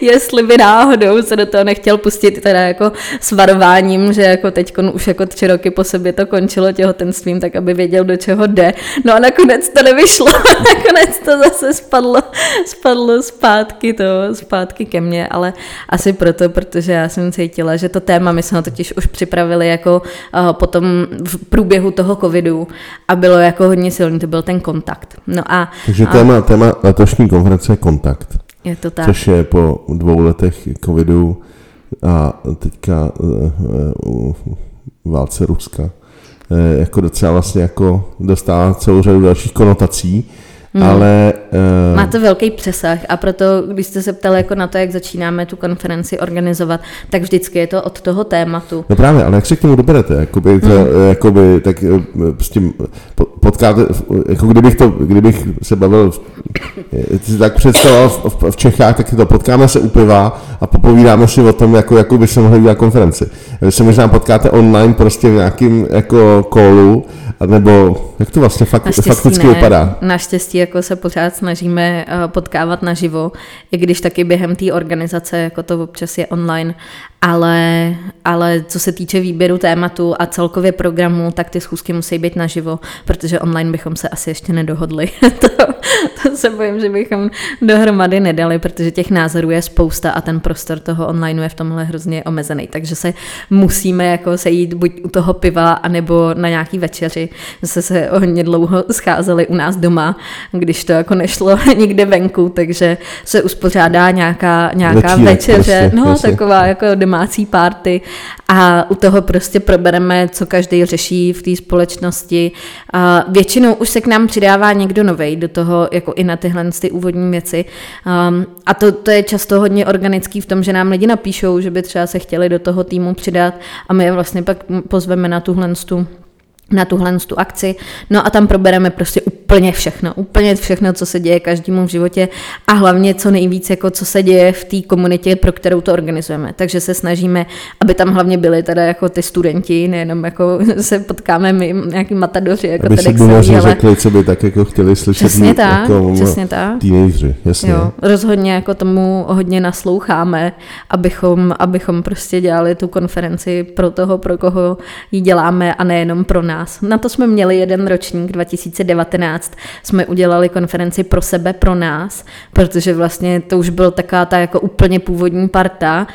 jestli by náhodou se do toho nechtěl pustit teda jako s varováním, že jako teď už jako tři roky po sobě to končilo těhotenstvím, tak aby věděl, do čeho jde. No a nakonec to nevyšlo. Nakonec to zase spadlo, spadlo zpátky, to, zpátky ke mně, ale asi proto, protože já jsem cítila, že to téma, my jsme ho totiž už připravili jako uh, potom v průběhu toho covidu a bylo jako hodně silný, to byl ten kontakt. No a, takže téma, a... téma letošní konference je kontakt. Je to tak. Což je po dvou letech covidu a teďka u válce Ruska jako docela vlastně jako dostává celou řadu dalších konotací. Hmm. Ale, uh... Má to velký přesah a proto, když jste se ptali jako na to, jak začínáme tu konferenci organizovat, tak vždycky je to od toho tématu. No právě, ale jak se k tomu doberete? Jakoby, hmm. to, jakoby, tak s tím potkáte, jako kdybych, to, kdybych se bavil, tak představoval v, v Čechách, tak to potkáme se u piva a popovídáme si o tom, jako, jako by se mohli dělat konferenci. Vy se možná potkáte online prostě v nějakém jako callu, nebo jak to vlastně fakt, fakticky ne, vypadá? Naštěstí jako se pořád snažíme potkávat naživo, i když taky během té organizace, jako to občas je online, ale, ale co se týče výběru tématu a celkově programu, tak ty schůzky musí být naživo, protože online bychom se asi ještě nedohodli. to, to se bojím, že bychom dohromady nedali, protože těch názorů je spousta a ten prostor toho online je v tomhle hrozně omezený, takže se musíme jako sejít buď u toho piva, anebo na nějaký večeři. Zase se hodně dlouho scházeli u nás doma, když to jako nešlo nikde venku, takže se uspořádá nějaká, nějaká Večírek, večeře, prostě, no prostě. Taková jako domácí party a u toho prostě probereme, co každý řeší v té společnosti. A většinou už se k nám přidává někdo novej do toho, jako i na tyhle ty úvodní věci. Um, a to, to je často hodně organický v tom, že nám lidi napíšou, že by třeba se chtěli do toho týmu přidat a my je vlastně pak pozveme na tuhle tu na tuhle tu akci, no a tam probereme prostě úplně všechno, úplně všechno, co se děje každému v životě a hlavně co nejvíc, jako co se děje v té komunitě, pro kterou to organizujeme. Takže se snažíme, aby tam hlavně byli teda jako ty studenti, nejenom jako se potkáme my, nějaký matadoři, jako TEDx. Aby si možná řekli, co by tak jako chtěli slyšet. Přesně tak, jako, přesně tak. Teenageři, jasně. Jo, rozhodně jako tomu hodně nasloucháme, abychom, abychom prostě dělali tu konferenci pro toho, pro koho ji děláme a nejenom pro nás. vás. Na to jsme měli jeden ročník, dva tisíce devatenáct, jsme udělali konferenci pro sebe, pro nás, protože vlastně to už byla taková ta jako úplně původní parta,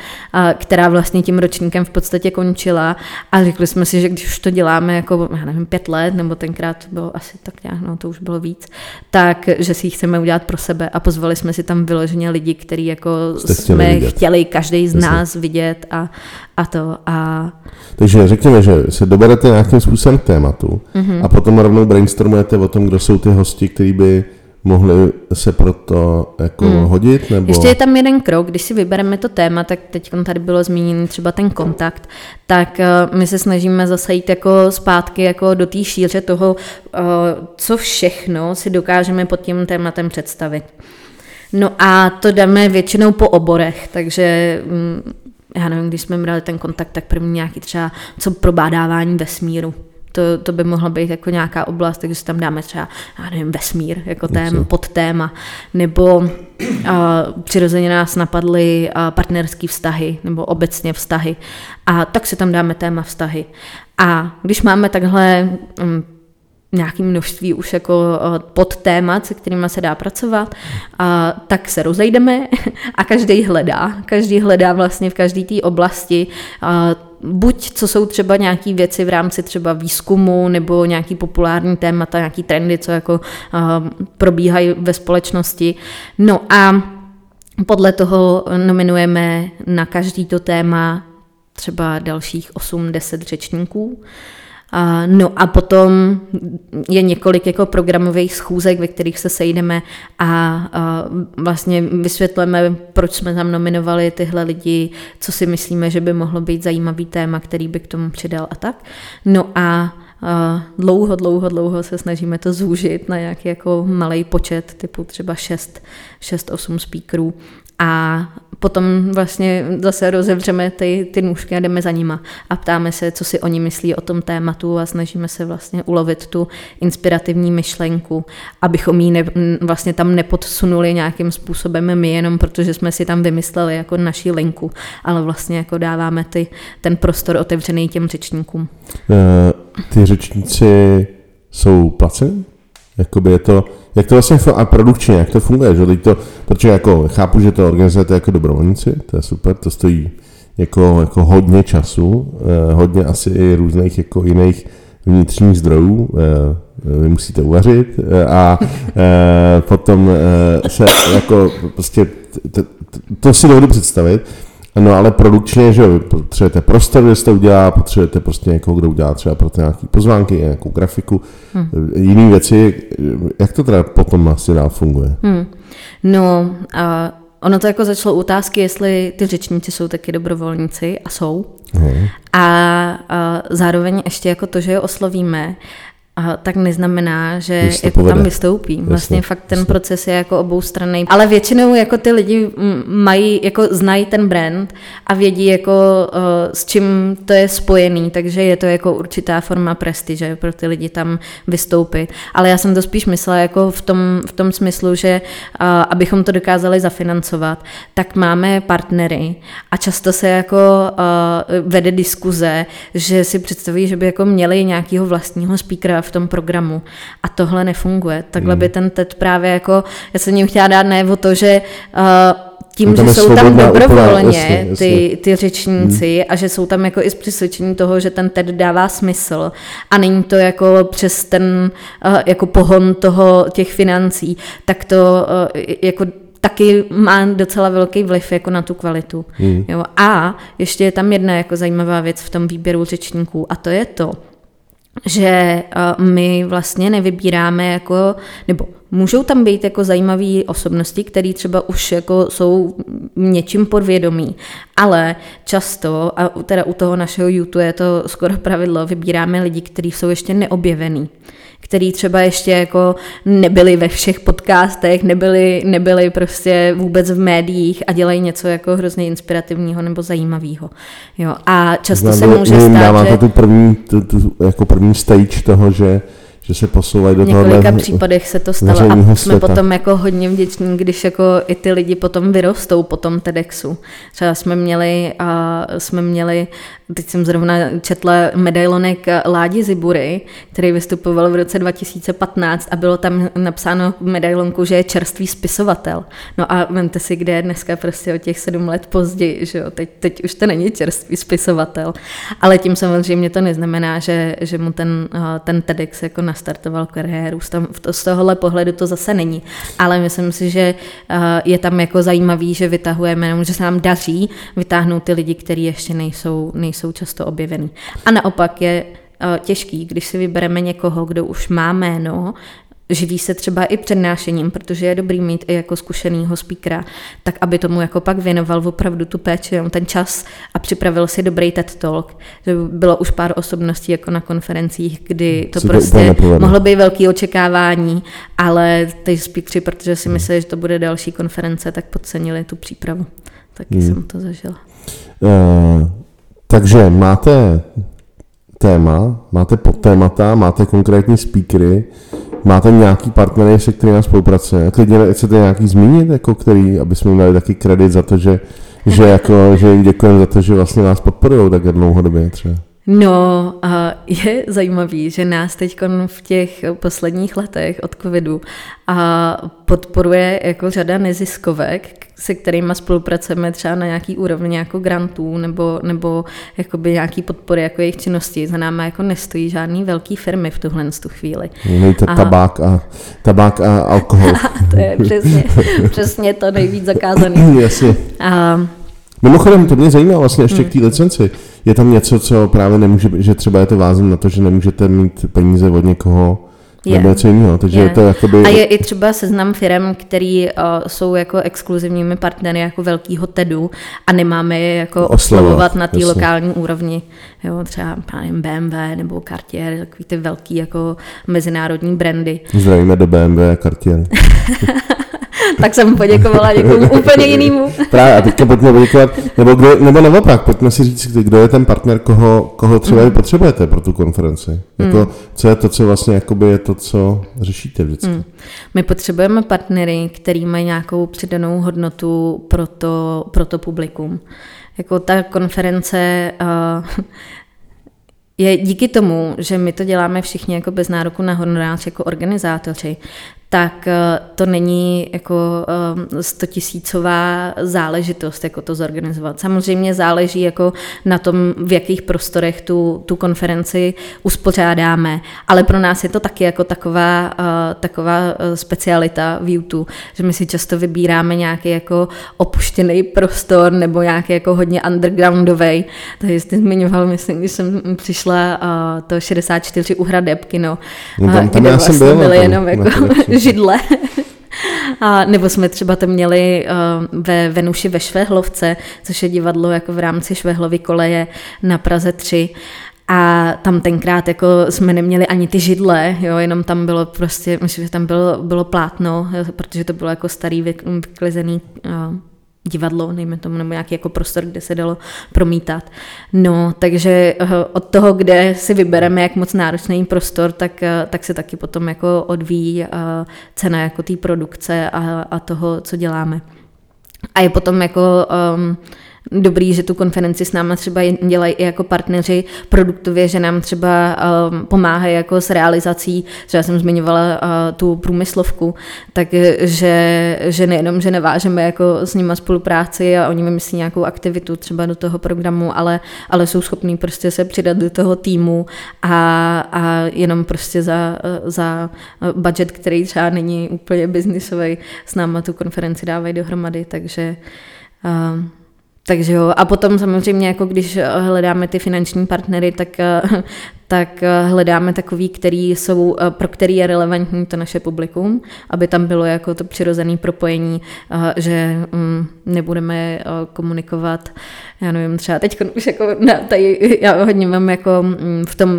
která vlastně tím ročníkem v podstatě končila a řekli jsme si, že když už to děláme jako, já nevím, pět let, nebo tenkrát bylo asi tak nějak, no to už bylo víc, tak, že si ji chceme udělat pro sebe a pozvali jsme si tam vyloženě lidi, který jako jsme vidět. Chtěli každý z Jasně. nás vidět a, a to. A... Takže řekněme, že se doberete nějakým způsobem k tématu mm-hmm. a potom rovnou brainstormujete o tom, kdo jsou ty hosti, který by mohli se proto jako hmm. hodit? Nebo... Ještě je tam jeden krok, když si vybereme to téma, tak teď tady bylo zmíněný třeba ten kontakt, tak my se snažíme zase jít jako zpátky jako do té šíře toho, co všechno si dokážeme pod tím tématem představit. No a to dáme většinou po oborech, takže... Já nevím, když jsme brali ten kontakt, tak první nějaký třeba co probádávání vesmíru. To, to by mohla být jako nějaká oblast, takže si tam dáme třeba, já nevím, vesmír, jako tém, podtéma, nebo uh, přirozeně nás napadly uh, partnerský vztahy, nebo obecně vztahy. A tak si tam dáme téma vztahy. A když máme takhle um, nějaké množství už jako podtémat, se kterými se dá pracovat, a tak se rozejdeme a každý hledá. Každý hledá vlastně v každé té oblasti, buď co jsou třeba nějaké věci v rámci třeba výzkumu nebo nějaké populární témata, nějaké trendy, co jako probíhají ve společnosti. No a podle toho nominujeme na každý to téma třeba dalších osm deset řečníků. No a potom je několik jako programových schůzek, ve kterých se sejdeme a vlastně vysvětlujeme, proč jsme tam nominovali tyhle lidi, co si myslíme, že by mohlo být zajímavý téma, který by k tomu přidal a tak. No a dlouho, dlouho, dlouho se snažíme to zúžit na nějaký jako malej počet, typu třeba šest osm speakerů. A potom vlastně zase rozevřeme ty, ty nůžky a jdeme za nima a ptáme se, co si oni myslí o tom tématu a snažíme se vlastně ulovit tu inspirativní myšlenku, abychom ji ne, vlastně tam nepodsunuli nějakým způsobem my, jenom protože jsme si tam vymysleli jako naši linku, ale vlastně jako dáváme ty, ten prostor otevřený těm řečníkům. Ty řečníci jsou placení? Jakoby je to, jak to vlastně a produkčně, jak to funguje, že to, protože jako chápu, že to organizujete jako dobrovolníci, to je super, to stojí jako, jako hodně času, eh, hodně asi i různých jako jiných vnitřních zdrojů, eh, vy musíte uvařit eh, a eh, potom eh, se jako prostě, t, t, to si dovedu představit, no ale produkčně, že potřebujete prostor, kde se to udělá, potřebujete prostě někoho, kdo udělá třeba pro ty nějaké pozvánky, nějakou grafiku, hmm. jiné věci, jak to teda potom asi dál funguje? Hmm. No, a ono to jako začalo otázky, jestli ty řečníci jsou taky dobrovolníci a jsou. Hmm. A, a zároveň ještě jako to, že je oslovíme, a tak neznamená, že jako tam vystoupí. Vlastně jasně, fakt ten jasně. proces je jako oboustranný. Ale většinou jako ty lidi mají, jako znají ten brand a vědí jako s čím to je spojený, takže je to jako určitá forma prestiže pro ty lidi tam vystoupit. Ale já jsem to spíš myslela jako v tom, v tom smyslu, že abychom to dokázali zafinancovat, tak máme partnery a často se jako vede diskuze, že si představí, že by jako měli nějakého vlastního speakera v tom programu. A tohle nefunguje. Takhle by ten TED právě jako, já jsem mě chtěla dát ne o to, že uh, tím, že jsou tam dobrovolně ty, ty řečníci hmm. a že jsou tam jako i z přesvědčení toho, že ten TED dává smysl a není to jako přes ten uh, jako pohon toho těch financí, tak to uh, jako taky má docela velký vliv jako na tu kvalitu. Hmm. Jo? A ještě je tam jedna jako zajímavá věc v tom výběru řečníků a to je to, že my vlastně nevybíráme jako, nebo můžou tam být jako zajímavé osobnosti, které třeba už jako jsou něčím podvědomí, ale často, a teda u toho našeho YouTube je to skoro pravidlo, vybíráme lidi, kteří jsou ještě neobjevený, který třeba ještě jako nebyli ve všech podcastech, nebyli, nebyli prostě vůbec v médiích a dělají něco jako hrozně inspirativního nebo zajímavého. Jo, a často znamená, se může stát, dáváte že... tu první, tu, tu, jako první stage toho, že, že se posouvají do toho... V několika případech se to stalo a jsme potom jako hodně vděční, když jako i ty lidi potom vyrostou po tom TEDxu. Třeba jsme měli, uh, jsme měli Teď jsem zrovna četla medailonek Ládi Zibury, který vystupoval v roce dva tisíce patnáct a bylo tam napsáno v medailonku, že je čerstvý spisovatel. No a vemte si, kde je dneska prostě o těch sedm let později, že jo, teď, teď už to není čerstvý spisovatel. Ale tím samozřejmě to neznamená, že, že mu ten, ten TEDx jako nastartoval kariéru. Z tohohle pohledu to zase není. Ale myslím si, že je tam jako zajímavý, že vytahujeme, že se nám daří vytáhnout ty lidi, kteří ještě nejsou, nejsou jsou často objevený. A naopak je uh, těžký, když si vybereme někoho, kdo už má jméno, živí se třeba i přednášením, protože je dobrý mít i jako zkušenýho speakera, tak aby tomu jako pak věnoval opravdu tu péči, ten čas a připravil si dobrý TED Talk. Bylo už pár osobností jako na konferencích, kdy to, to prostě mohlo být velký očekávání, ale ty speakři, protože si mysleli, že to bude další konference, tak podcenili tu přípravu. Taky hmm. jsem to zažila. Uh... Takže máte téma, máte podtémata, máte konkrétní speakery, máte nějaký partnery, se kterými spolupracuje. Klidně chcete nějaký zmínit, jako který, aby jsme dali taky kredit za to, že, že, jako, že jim děkujeme za to, že vlastně nás podporujou tak dlouhodobě třeba. No, je zajímavý, že nás teď v těch posledních letech od covidu podporuje jako řada neziskovek, se kterými spolupracujeme třeba na nějaký úrovni jako grantů nebo, nebo jakoby nějaký podpory jako jejich činnosti. Za náma jako nestojí žádný velký firmy v tuhle tu chvíli. Mějte a... tabák a tabák a alkohol. To je přesně, přesně to nejvíc zakázaný. Jasně. A... Mimochodem, to mě zajímá vlastně ještě hmm. k té licenci. Je tam něco, co právě nemůže, že třeba je to vázané na to, že nemůžete mít peníze od někoho, Je. nebo něco jiného, takže je. To jakoby... A je i třeba seznam firem, který uh, jsou jako exkluzivními partnery jako velkýho TEDu a nemáme je jako oslavovat na té lokální úrovni, jo, třeba nevím, bé em vé nebo Cartier, takový ty velký jako mezinárodní brandy. Zdravíme do bé em vé a Cartier. Tak jsem poděkovala někomu úplně jinému. Právě, a teďka pojďme poděkovat, nebo, kdo, nebo naopak, pojďme si říct, kdo je ten partner, koho, koho třeba mm. potřebujete pro tu konferenci. Jako, mm. co je to, co vlastně jakoby je to, co řešíte vždycky? Mm. My potřebujeme partnery, který mají nějakou přidanou hodnotu pro to, pro to publikum. Jako ta konference... Uh, je díky tomu, že my to děláme všichni jako bez nároku na honorář jako organizátoři, tak to není jako stotisícová záležitost jako to zorganizovat. Samozřejmě záleží jako na tom, v jakých prostorech tu, tu konferenci uspořádáme, ale pro nás je to taky jako taková, taková specialita v YouTube, že my si často vybíráme nějaký jako opuštěný prostor nebo nějaký jako hodně undergroundový. Takže jste zmiňoval, myslím, když jsem přišla to šedesát čtyři u Hradeb kino, no tam, tam kde vlastně byla, byly tam, jenom jako židle. A nebo jsme třeba to měli uh, ve Venuši ve Švehlovce, což je divadlo jako v rámci Švehlovy koleje na Praze tři. A tam tenkrát jako jsme neměli ani ty židle, jo, jenom tam bylo prostě, myslím, že tam bylo, bylo plátno, jo, protože to bylo jako starý vyklizený uh, divadlo, nejme tomu, nebo nějaký jako prostor, kde se dalo promítat. No, takže od toho, kde si vybereme, jak moc náročný prostor, tak, tak se taky potom jako odvíjí cena jako té produkce a, a toho, co děláme. A je potom jako... Um, dobrý, že tu konferenci s náma třeba dělají i jako partneři produktově, že nám třeba um, pomáhají jako s realizací, že já jsem zmiňovala uh, tu průmyslovku, takže že nejenom, že nevážeme jako s nima spolupráci a oni vymyslí nějakou aktivitu třeba do toho programu, ale, ale jsou schopní prostě se přidat do toho týmu a, a jenom prostě za, za budget, který třeba není úplně biznisový, s náma tu konferenci dávají dohromady, takže... Uh, Takže jo, a potom samozřejmě, jako když hledáme ty finanční partnery, tak, tak hledáme takový, který jsou, pro který je relevantní to naše publikum, aby tam bylo jako to přirozené propojení, že nebudeme komunikovat, já nevím, třeba teď už jako, tady já hodně mám jako v tom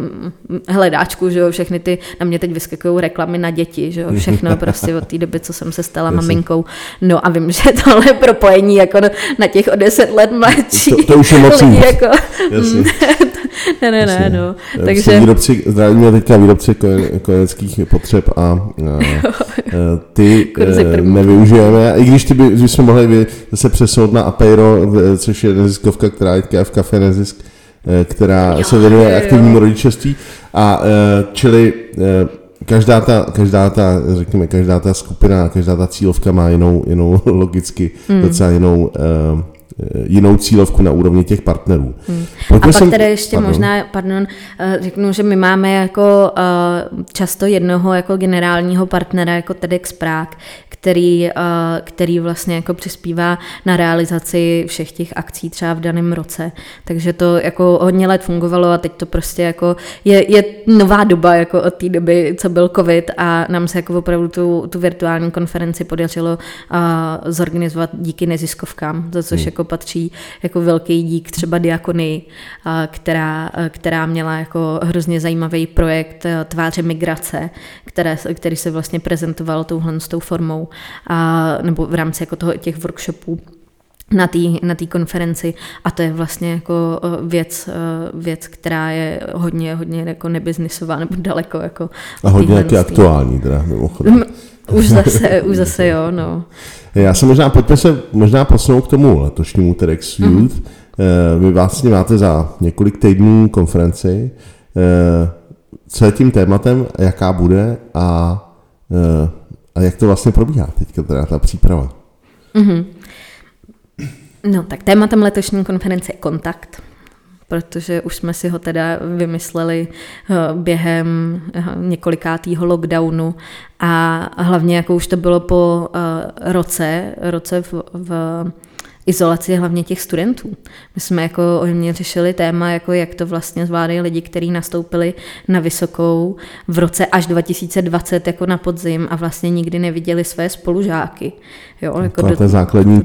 hledáčku, že jo, všechny ty, na mě teď vyskakují reklamy na děti, že jo, všechno prostě od té doby, co jsem se stala maminkou, no a vím, že tohle propojení jako na těch o deset let mladší to, to už je mocný. Jako, ne, ne, ne, no. Takže... Výrobci, zdravíme teďka výrobci kojeneckých potřeb a, a, a ty e, nevyužijeme. I když ty by, bychom mohli by se přesunout na Apeiro, což je neziskovka, která je v Cafe Nezisk, která jo, se věnuje aktivnímu rodičovství. A čili každá ta, každá ta, řekněme, každá ta skupina, každá ta cílovka má jinou, jinou logicky hmm. docela jinou jinou cílovku na úrovni těch partnerů. Hmm. A pak jsem... teda ještě pardon. možná, pardon, řeknu, že my máme jako často jednoho jako generálního partnera, jako TEDx Prague, který, který vlastně jako přispívá na realizaci všech těch akcí třeba v daném roce. Takže to jako hodně let fungovalo a teď to prostě jako je, je nová doba jako od té doby, co byl covid, a nám se jako opravdu tu, tu virtuální konferenci podařilo zorganizovat díky neziskovkám, za což hmm. jako patří jako velký dík třeba Diakonii, která, která měla jako hrozně zajímavý projekt Tváře migrace, které, který se vlastně prezentoval touhle s tou formou, a, nebo v rámci jako toho, těch workshopů na té na té konferenci, a to je vlastně jako věc, věc, která je hodně, hodně jako nebiznisová nebo daleko jako a hodně taky aktuální teda mimochodem. Už zase, už zase jo, no. Já se možná, pojďme se možná posunout k tomu letošnímu TEDx Youth. Mm-hmm. Vy vlastně máte za několik týdnů konferenci. Co je tím tématem, jaká bude a, a jak to vlastně probíhá teďka teda ta příprava? Mm-hmm. No tak tématem letošní konference je kontakt, protože už jsme si ho teda vymysleli během několikátýho lockdownu a hlavně jako už to bylo po roce, roce v, v izolaci hlavně těch studentů. My jsme jako hodně řešili téma, jako jak to vlastně zvládají lidi, kteří nastoupili na vysokou v roce až dva tisíce dvacet jako na podzim a vlastně nikdy neviděli své spolužáky. Jo, jako do... základní,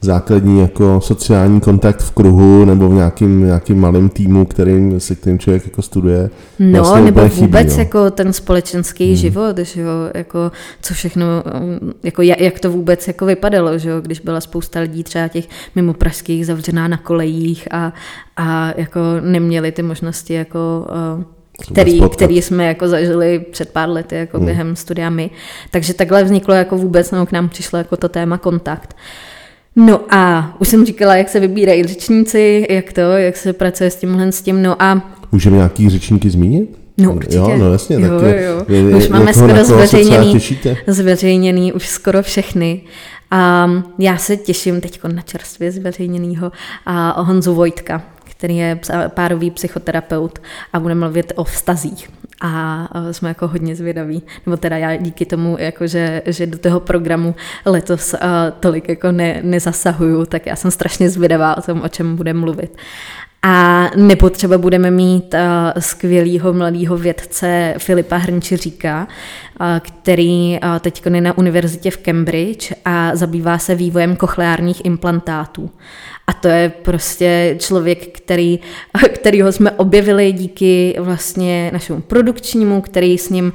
základní jako sociální kontakt v kruhu nebo v nějakým, nějakým malém týmu, kterým, se kterým člověk jako studuje. No, vlastně nebo vůbec chybí, jako ten společenský hmm. život, že jo, jako co všechno, jako jak to vůbec jako vypadalo, že jo, když byla spousta lidí třeba těch mimo pražských zavřená na kolejích a, a jako neměli ty možnosti jako... Který, který jsme jako zažili před pár lety jako hmm. během studia my. Takže takhle vzniklo jako vůbec, no, k nám přišlo jako to téma kontakt. No a už jsem říkala, jak se vybírají řečníci, jak to, jak se pracuje s tímhle, s tím, no a... Můžeme nějaký řečníky zmínit? No určitě. Jo, no jasně, jo, tak jo. Je, je, už máme skoro zveřejněný, zveřejněný už skoro všechny. A já se těším teď na čerstvě zveřejněnýho a Honzu Vojtka, který je párový psychoterapeut a bude mluvit o vztazích. A jsme jako hodně zvědaví. Nebo teda já díky tomu, jako že, že do toho programu letos tolik jako ne, nezasahuju, tak já jsem strašně zvědavá o tom, o čem bude mluvit. A nebo třeba budeme mít uh, skvělýho mladýho vědce Filipa Hrnčiříka, uh, který uh, teď je na univerzitě v Cambridge a zabývá se vývojem kochleárních implantátů. A to je prostě člověk, který, kterýho jsme objevili díky vlastně našemu produkčnímu, který s ním, uh,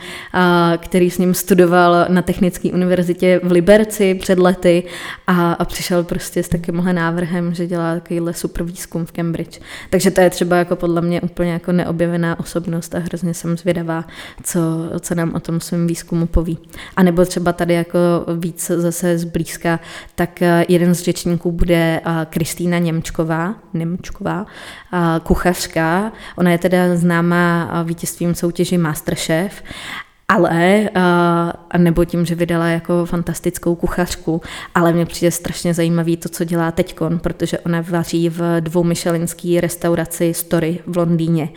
který s ním studoval na Technické univerzitě v Liberci před lety a, a přišel prostě s takovýmhle návrhem, že dělá takovýhle super výzkum v Cambridge. Takže to je třeba jako podle mě úplně jako neobjevená osobnost a hrozně jsem zvědavá, co, co nám o tom svém výzkumu poví. A nebo třeba tady jako víc zase zblízka, tak jeden z řečníků bude Kristýna Němčková, Němčková, kuchařka. Ona je teda známá vítězstvím soutěži Masterchef, ale, uh, nebo tím, že vydala jako fantastickou kuchařku, ale mně přijde strašně zajímavý to, co dělá teďkon, protože ona vaří v dvou michelinský restauraci Story v Londýně.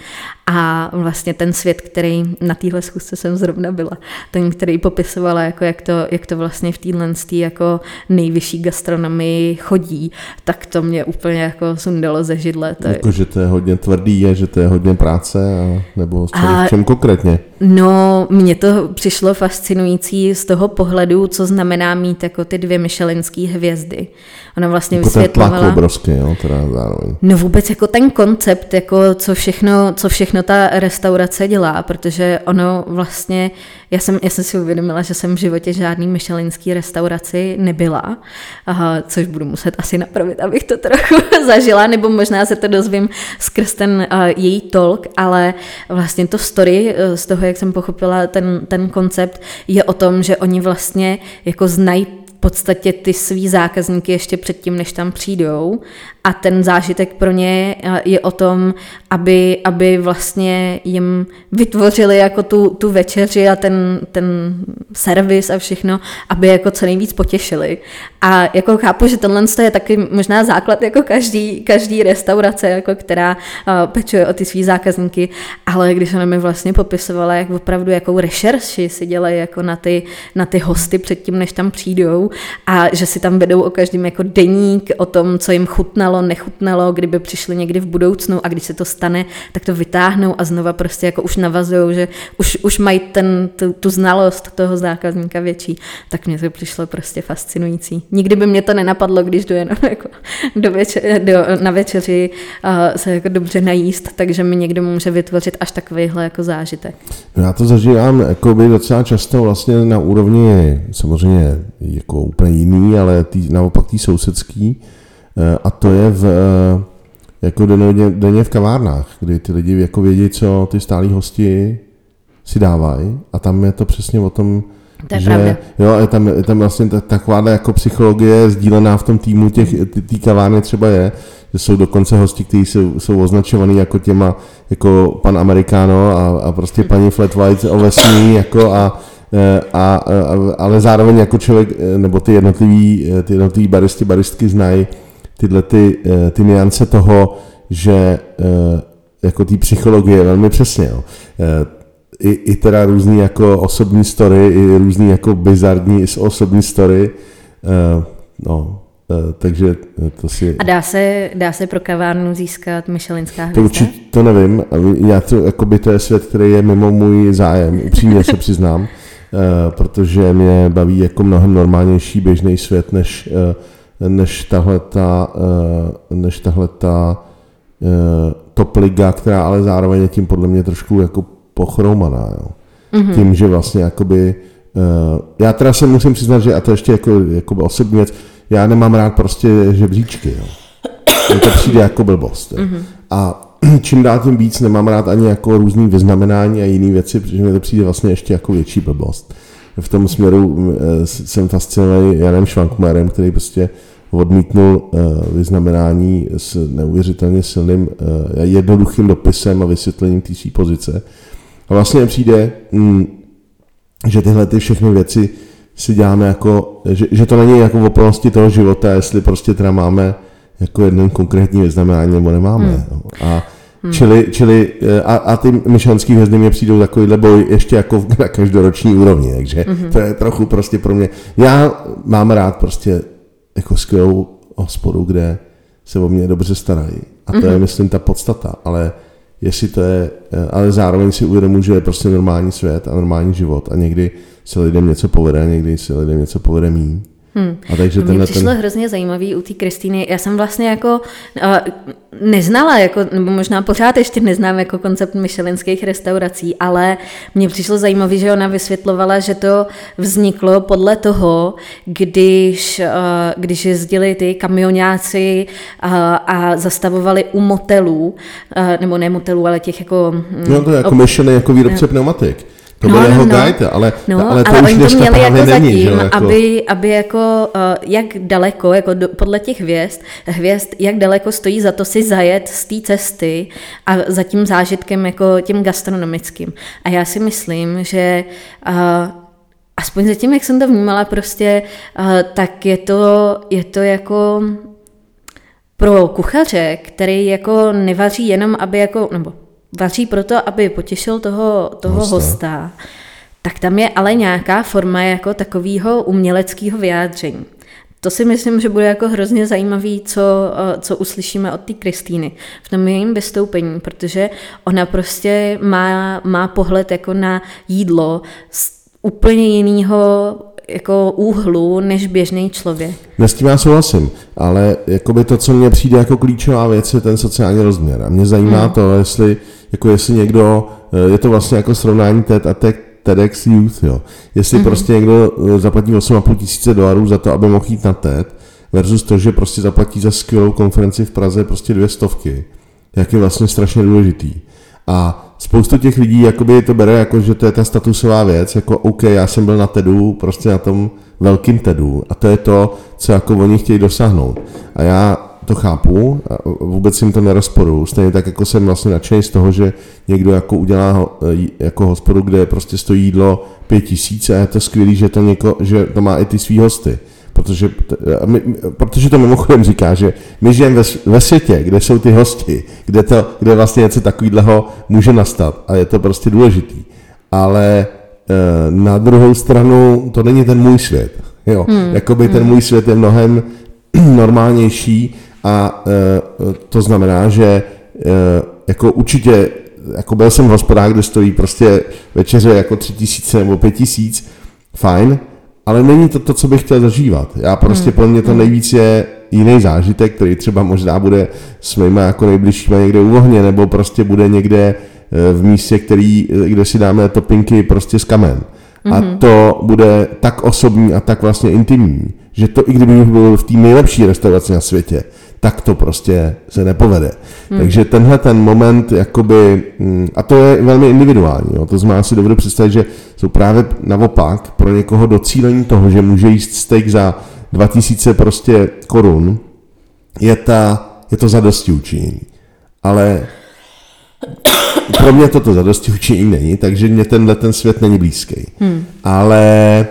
A vlastně ten svět, který na téhle schůzce jsem zrovna byla, ten, který popisovala, jako jak, to, jak to vlastně v téhle jako nejvyšší gastronomii chodí, tak to mě úplně jako sundalo ze židle. To... Jako, že to je hodně tvrdý, je, že to je hodně práce, a, nebo a... v čem konkrétně? No, mně to přišlo fascinující z toho pohledu, co znamená mít jako ty dvě michelinské hvězdy. Ona vlastně jako vysvětlovala... Ten tlak obrovský, jo, teda zároveň. No vůbec jako ten koncept, jako co všechno, co všechno ta restaurace dělá, protože ono vlastně, já jsem, já jsem si uvědomila, že jsem v životě žádný michelinský restauraci nebyla, aha, což budu muset asi napravit, abych to trochu zažila, nebo možná se to dozvím skrz ten uh, její talk, ale vlastně to story uh, z toho, jak jsem pochopila ten, ten koncept, je o tom, že oni vlastně jako znají podstatě ty svý zákazníky ještě předtím, než tam přijdou, a ten zážitek pro ně je o tom, aby, aby vlastně jim vytvořili jako tu, tu večeři a ten, ten servis a všechno, aby jako co nejvíc potěšili. A jako chápu, že tenhle je taky možná základ jako každý, každý restaurace, jako která pečuje o ty svý zákazníky, ale když ona mi vlastně popisovala, jak opravdu jakou rešerši si dělají jako na ty, na ty hosty předtím, než tam přijdou, a že si tam vedou o každém jako deník o tom, co jim chutnalo, nechutnalo, kdyby přišli někdy v budoucnu, a když se to stane, tak to vytáhnou a znova prostě jako už navazují, že už, už mají ten, tu, tu znalost toho zákazníka větší. Tak mně to přišlo prostě fascinující. Nikdy by mě to nenapadlo, když jdu jenom jako do večer, do, na večeři a se jako dobře najíst, takže mi někdo může vytvořit až takovýhle jako zážitek. Já to zažívám jako by docela často vlastně na úrovni samozřejmě jako úplně jiný, ale tý, naopak tý sousedský, a to je v, jako denně, denně v kavárnách, kdy ty lidi jako vědí, co ty stálí hosti si dávají, a tam je to přesně o tom, to je že jo, je tam, je tam vlastně taková jako psychologie sdílená v tom týmu těch, tý kavárny třeba je, že jsou dokonce hosti, kteří jsou, jsou označovaní jako těma, jako pan Americano a, a prostě paní Flat White ovesní, jako a A, a, ale zároveň jako člověk, nebo ty jednotlivý, ty jednotlivý baristi, baristky znají tyhle ty, ty nuance toho, že jako ty psychologie velmi přesně. Jo. I, i teda různý jako osobní story, i různý jako bizarní osobní story, no. Takže to si... A dá se, dá se pro kavárnu získat michelinská hvězda? To určitě, to nevím. Já to, jakoby to je svět, který je mimo můj zájem. Upřímně se přiznám, protože mě baví jako mnohem normálnější běžný svět, než, než tahleta, než tahleta topliga, která ale zároveň je tím podle mě trošku jako pochroumaná. Jo. Mm-hmm. Tím, že vlastně jakoby... Já teda se musím přiznat, že a to ještě jako, jako osobní věc, já nemám rád prostě žebříčky, jo. Mně to přijde jako blbost. Mm-hmm. A čím dál tím víc nemám rád ani jako různý vyznamenání a jiné věci, protože mně to přijde vlastně ještě jako větší blbost. V tom směru jsem fascinovaný Janem Švankmajerem, který prostě odmítnul vyznamenání s neuvěřitelně silným, jednoduchým dopisem a vysvětlením té své pozice. A vlastně mně přijde, že tyhle ty všechny věci si děláme jako, že, že to není jako v opravnosti toho života, jestli prostě teda máme jako jedno konkrétní vyznamenání, nebo nemáme. Hmm. No. A, hmm. čili, čili, a, a ty myšlenský hvězdy mě přijdou takovýhle boj ještě jako na každoroční úrovni, takže hmm. to je trochu prostě pro mě. Já mám rád prostě jako skvělou hospodu, kde se o mě dobře starají. A to hmm. je, myslím, ta podstata, ale jestli to je, ale zároveň si uvědomuji, že je prostě normální svět a normální život a někdy se lidem něco povede, někdy se lidem něco povede míň. Hmm. A takže mně tenhle přišlo ten... hrozně zajímavý u té Kristýny. Já jsem vlastně jako uh, neznala, jako, nebo možná pořád ještě neznám jako koncept michelinských restaurací, ale mně přišlo zajímavý, že ona vysvětlovala, že to vzniklo podle toho, když, uh, když jezdili ty kamionáci uh, a zastavovali u motelů, uh, nebo ne motelů, ale těch jako... Mm, no to je jako ob... Michelin jako výrobce pneumatik. To byl no, jeho no, guide, ale, no, ale to ale už dneska právě jako není. Zatím, že, jako... Aby, aby jako, jak daleko, jako do, podle těch hvězd, hvězd, jak daleko stojí za to si zajet z té cesty a za tím zážitkem jako tím gastronomickým. A já si myslím, že... Uh, aspoň zatím, jak jsem to vnímala prostě, uh, tak je to, je to jako... Pro kuchaře, který jako nevaří jenom, aby jako... Nebo, vaří proto, aby potěšil toho, toho hosta. hosta, tak tam je ale nějaká forma jako takového uměleckého vyjádření. To si myslím, že bude jako hrozně zajímavé, co, co uslyšíme od té Kristýny v tom jejím vystoupení, protože ona prostě má, má pohled jako na jídlo z úplně jiného jako úhlu než běžný člověk. Ne, s tím já souhlasím, ale to, co mně přijde jako klíčová věc, je ten sociální rozměr. A mě zajímá hmm. to, jestli jako jestli někdo, je to vlastně jako srovnání TED a TEDx Youth, jo. Jestli mm-hmm. prostě někdo zaplatí osm a půl tisíce dolarů za to, aby mohl jít na TED, versus to, že prostě zaplatí za skvělou konferenci v Praze prostě dvě stovky, jak je vlastně strašně důležitý. A spoustu těch lidí jakoby to bere jako, že to je ta statusová věc, jako OK, já jsem byl na TEDu, prostě na tom velkým TEDu a to je to, co jako oni chtějí dosáhnout. A já to chápu, vůbec jim to nerozporuju. Stejně tak jako jsem vlastně nadšený z toho, že někdo jako udělá jako hospodu, kde prostě stojí jídlo pět tisíc a je to skvělý, že to, něko, že to má i ty svý hosty. Protože, my, protože to mimochodem říká, že my žijeme ve, ve světě, kde jsou ty hosti, kde, to, kde vlastně něco takového může nastat a je to prostě důležitý. Ale na druhou stranu to není ten můj svět. Jo. Hmm. Jakoby ten můj svět je mnohem normálnější a e, to znamená, že e, jako určitě, jako byl jsem v hospodách, kde stojí prostě večeře jako tři tisíce nebo pět tisíc, fajn, ale není to to, co bych chtěl zažívat. Já prostě hmm. pro mě to nejvíc je jiný zážitek, který třeba možná bude s mýma jako nejbližšíma někde u ohně, nebo prostě bude někde v místě, který, kde si dáme topinky prostě s kamen. A mm-hmm. to bude tak osobní a tak vlastně intimní, že to i kdyby byl v té nejlepší restauraci na světě, tak to prostě se nepovede. Mm. Takže tenhle ten moment, jakoby, a to je velmi individuální, jo, to znamená, si dovedu představit, že jsou právě naopak pro někoho docílení toho, že může jíst steak za dva tisíce prostě korun, je, ta, je to zadostiučinění. Ale pro mě toto zadostiučinění není, takže mě tenhle ten svět není blízký. Hmm. Ale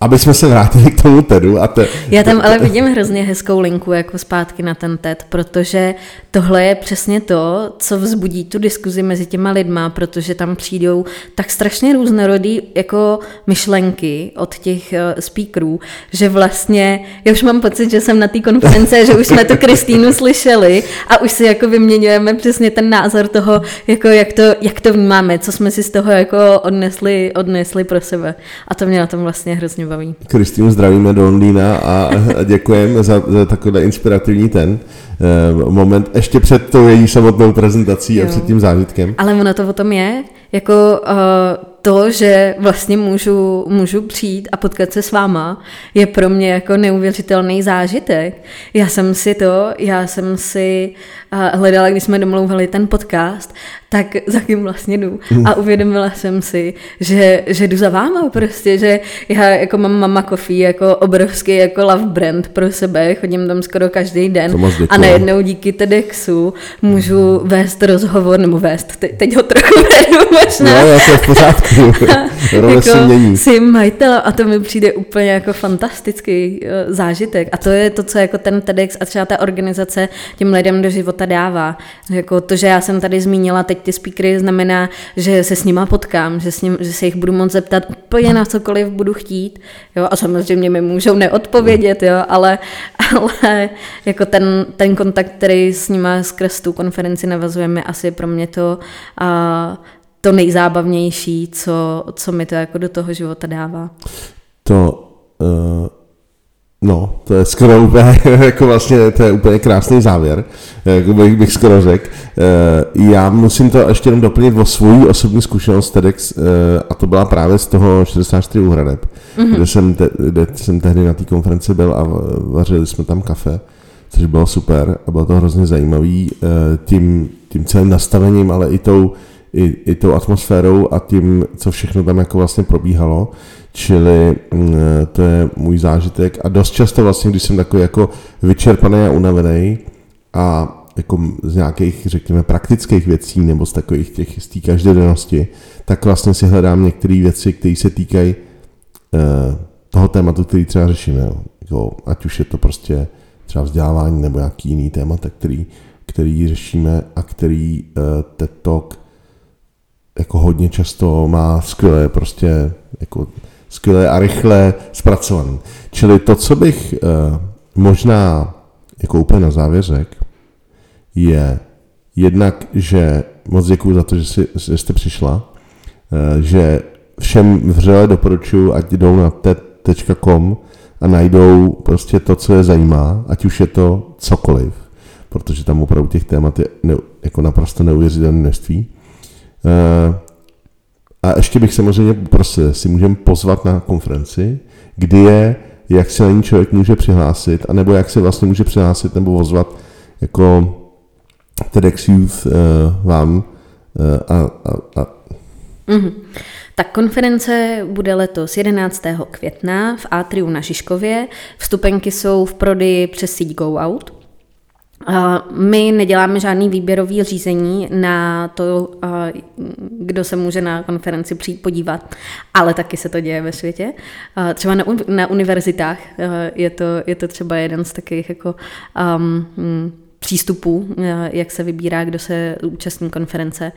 aby jsme se vrátili k tomu TEDu. A te... Já tam ale vidím hrozně hezkou linku jako zpátky na ten TED, protože tohle je přesně to, co vzbudí tu diskuzi mezi těma lidma, protože tam přijdou tak strašně různorodý jako myšlenky od těch speakerů, že vlastně, já už mám pocit, že jsem na té konference, že už jsme tu Kristýnu slyšeli a už si jako vyměňujeme přesně ten názor toho, jako jak to, jak to vnímáme, co jsme si z toho jako odnesli, odnesli pro sebe. A to mě na tom vlastně hrozně baví. Kristýnu zdravíme do Londýna a děkujeme za, za takový inspirativní ten eh, moment, ještě před tou její samotnou prezentací jo. a před tím zážitkem. Ale ono to o tom je, jako uh, to, že vlastně můžu, můžu přijít a potkat se s váma, je pro mě jako neuvěřitelný zážitek. Já jsem si to, já jsem si uh, hledala, když jsme domlouvali ten podcast, tak za kým vlastně jdu. A uvědomila jsem si, že, že jdu za váma prostě, že já jako mám Mama Coffee, jako obrovský jako love brand pro sebe, chodím tam skoro každý den a najednou díky TEDxu můžu vést rozhovor, nebo vést, te, teď ho trochu vedu možná. No, já to je v pořádku, role se mění. Jsi majitel a to mi přijde úplně jako fantastický zážitek a to je to, co jako ten TEDx a třeba ta organizace těm lidem do života dává. Jako to, že já jsem tady zmínila teď ty speakery, znamená, že se s nima potkám, že, s ním, že se jich budu moc zeptat úplně na cokoliv budu chtít. Jo? A samozřejmě mi můžou neodpovědět, jo? Ale, ale jako ten, ten kontakt, který s nima skrz tu konferenci navazujeme, asi pro mě to, a, to nejzábavnější, co, co mi to jako do toho života dává. To, uh, no, to je skoro úplně, jako vlastně, to je úplně krásný závěr, jako bych, bych skoro řekl. Já musím to ještě jenom doplnit o svou osobní zkušenost TEDx a to byla právě z toho šedesát čtyři u Hradeb, mm-hmm. kde, jsem te, kde jsem tehdy na té konferenci byl a vařili jsme tam kafe, což bylo super a bylo to hrozně zajímavý tím, tím celým nastavením, ale i tou, i, i tou atmosférou a tím, co všechno tam jako vlastně probíhalo, čili to je můj zážitek a dost často vlastně, když jsem takový jako vyčerpaný a unavený a jako z nějakých, řekněme, praktických věcí nebo z takových těch, z té každodennosti, tak vlastně si hledám některé věci, které se týkají eh, toho tématu, který třeba řešíme. Jako, ať už je to prostě třeba vzdělávání nebo nějaký jiný témat, který, který řešíme a který eh, TED Talk jako hodně často má skvělé prostě jako skvělé a rychle zpracovaný. Čili to, co bych eh, možná jako úplně na závěr řekl, je jednak, že moc děkuju za to, že, jsi, že jste přišla, eh, že všem vřele doporučuji, ať jdou na T E D tečka com a najdou prostě to, co je zajímá, ať už je to cokoliv, protože tam opravdu těch témat je ne, jako naprosto neuvěřitelné množství. Eh, A ještě bych samozřejmě poprosil, si můžeme pozvat na konferenci, kdy je, jak se na ní člověk může přihlásit, anebo jak se vlastně může přihlásit nebo vozvat jako TEDx Youth uh, vám uh, a, a, a. Mm-hmm. Ta konference bude letos jedenáctého května v Atriu na Žižkově. Vstupenky jsou v prodeji přes síť GoOut. My neděláme žádný výběrový řízení na to, kdo se může na konferenci přijít podívat, ale taky se to děje ve světě. Třeba na, na univerzitách je to, je to třeba jeden z takových jako um, přístupů, jak se vybírá, kdo se účastní konference.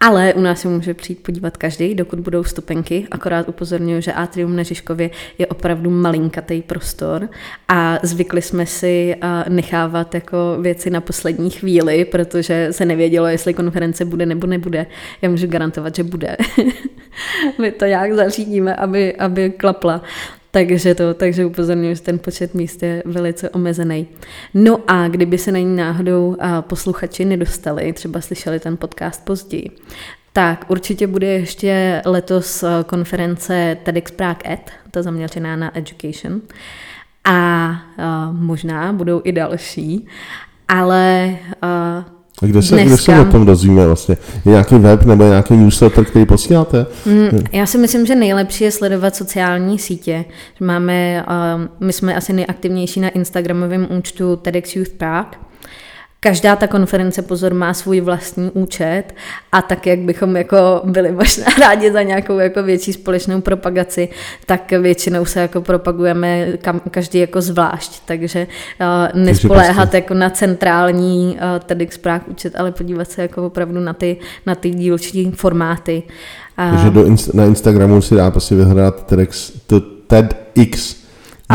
Ale u nás se může přijít podívat každý, dokud budou vstupenky. Akorát upozorňuji, že Atrium na Žižkově je opravdu malinkatý prostor a zvykli jsme si nechávat jako věci na poslední chvíli, protože se nevědělo, jestli konference bude nebo nebude. Já můžu garantovat, že bude. My to nějak zařídíme, aby, aby klapla. Takže, to, takže upozorňuji, že ten počet míst je velice omezený. No a kdyby se na ní náhodou posluchači nedostali, třeba slyšeli ten podcast později, tak určitě bude ještě letos konference TEDxPragEd, ta zaměřená na education. A možná budou i další, ale... A kde se, dneska, kde se o tom dozvíme vlastně? Je nějaký web nebo nějaký newsletter, který posíláte? Já si myslím, že nejlepší je sledovat sociální sítě. Máme, my jsme asi nejaktivnější na instagramovém účtu TEDx Youth Prague. Každá ta konference, pozor, má svůj vlastní účet a tak, jak bychom jako byli možná rádi za nějakou jako větší společnou propagaci, tak většinou se jako propagujeme kam, každý jako zvlášť, takže uh, nespoléhat jako na centrální uh, TEDx Prague účet, ale podívat se jako opravdu na ty, na ty dílčí formáty. Uh, takže do, na Instagramu si dá prostě vyhledat TEDx, TEDx.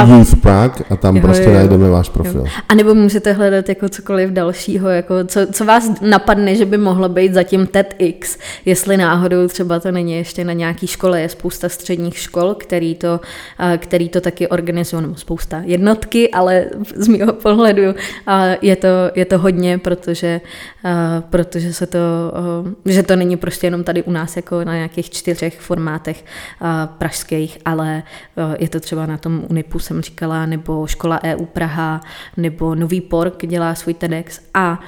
Youth Prague a tam jo, prostě jo, najdeme váš profil. Jo. A nebo můžete hledat jako cokoliv dalšího, jako co, co vás napadne, že by mohlo být zatím TEDx, jestli náhodou třeba to není ještě na nějaký škole, je spousta středních škol, který to, který to taky organizují, nebo spousta jednotky, ale z mého pohledu je to, je to hodně, protože, protože se to, že to není prostě jenom tady u nás jako na nějakých čtyřech formátech pražských, ale je to třeba na tom Unipusu, jsem říkala, nebo škola E U Praha, nebo nový P O R G dělá svůj TEDx. A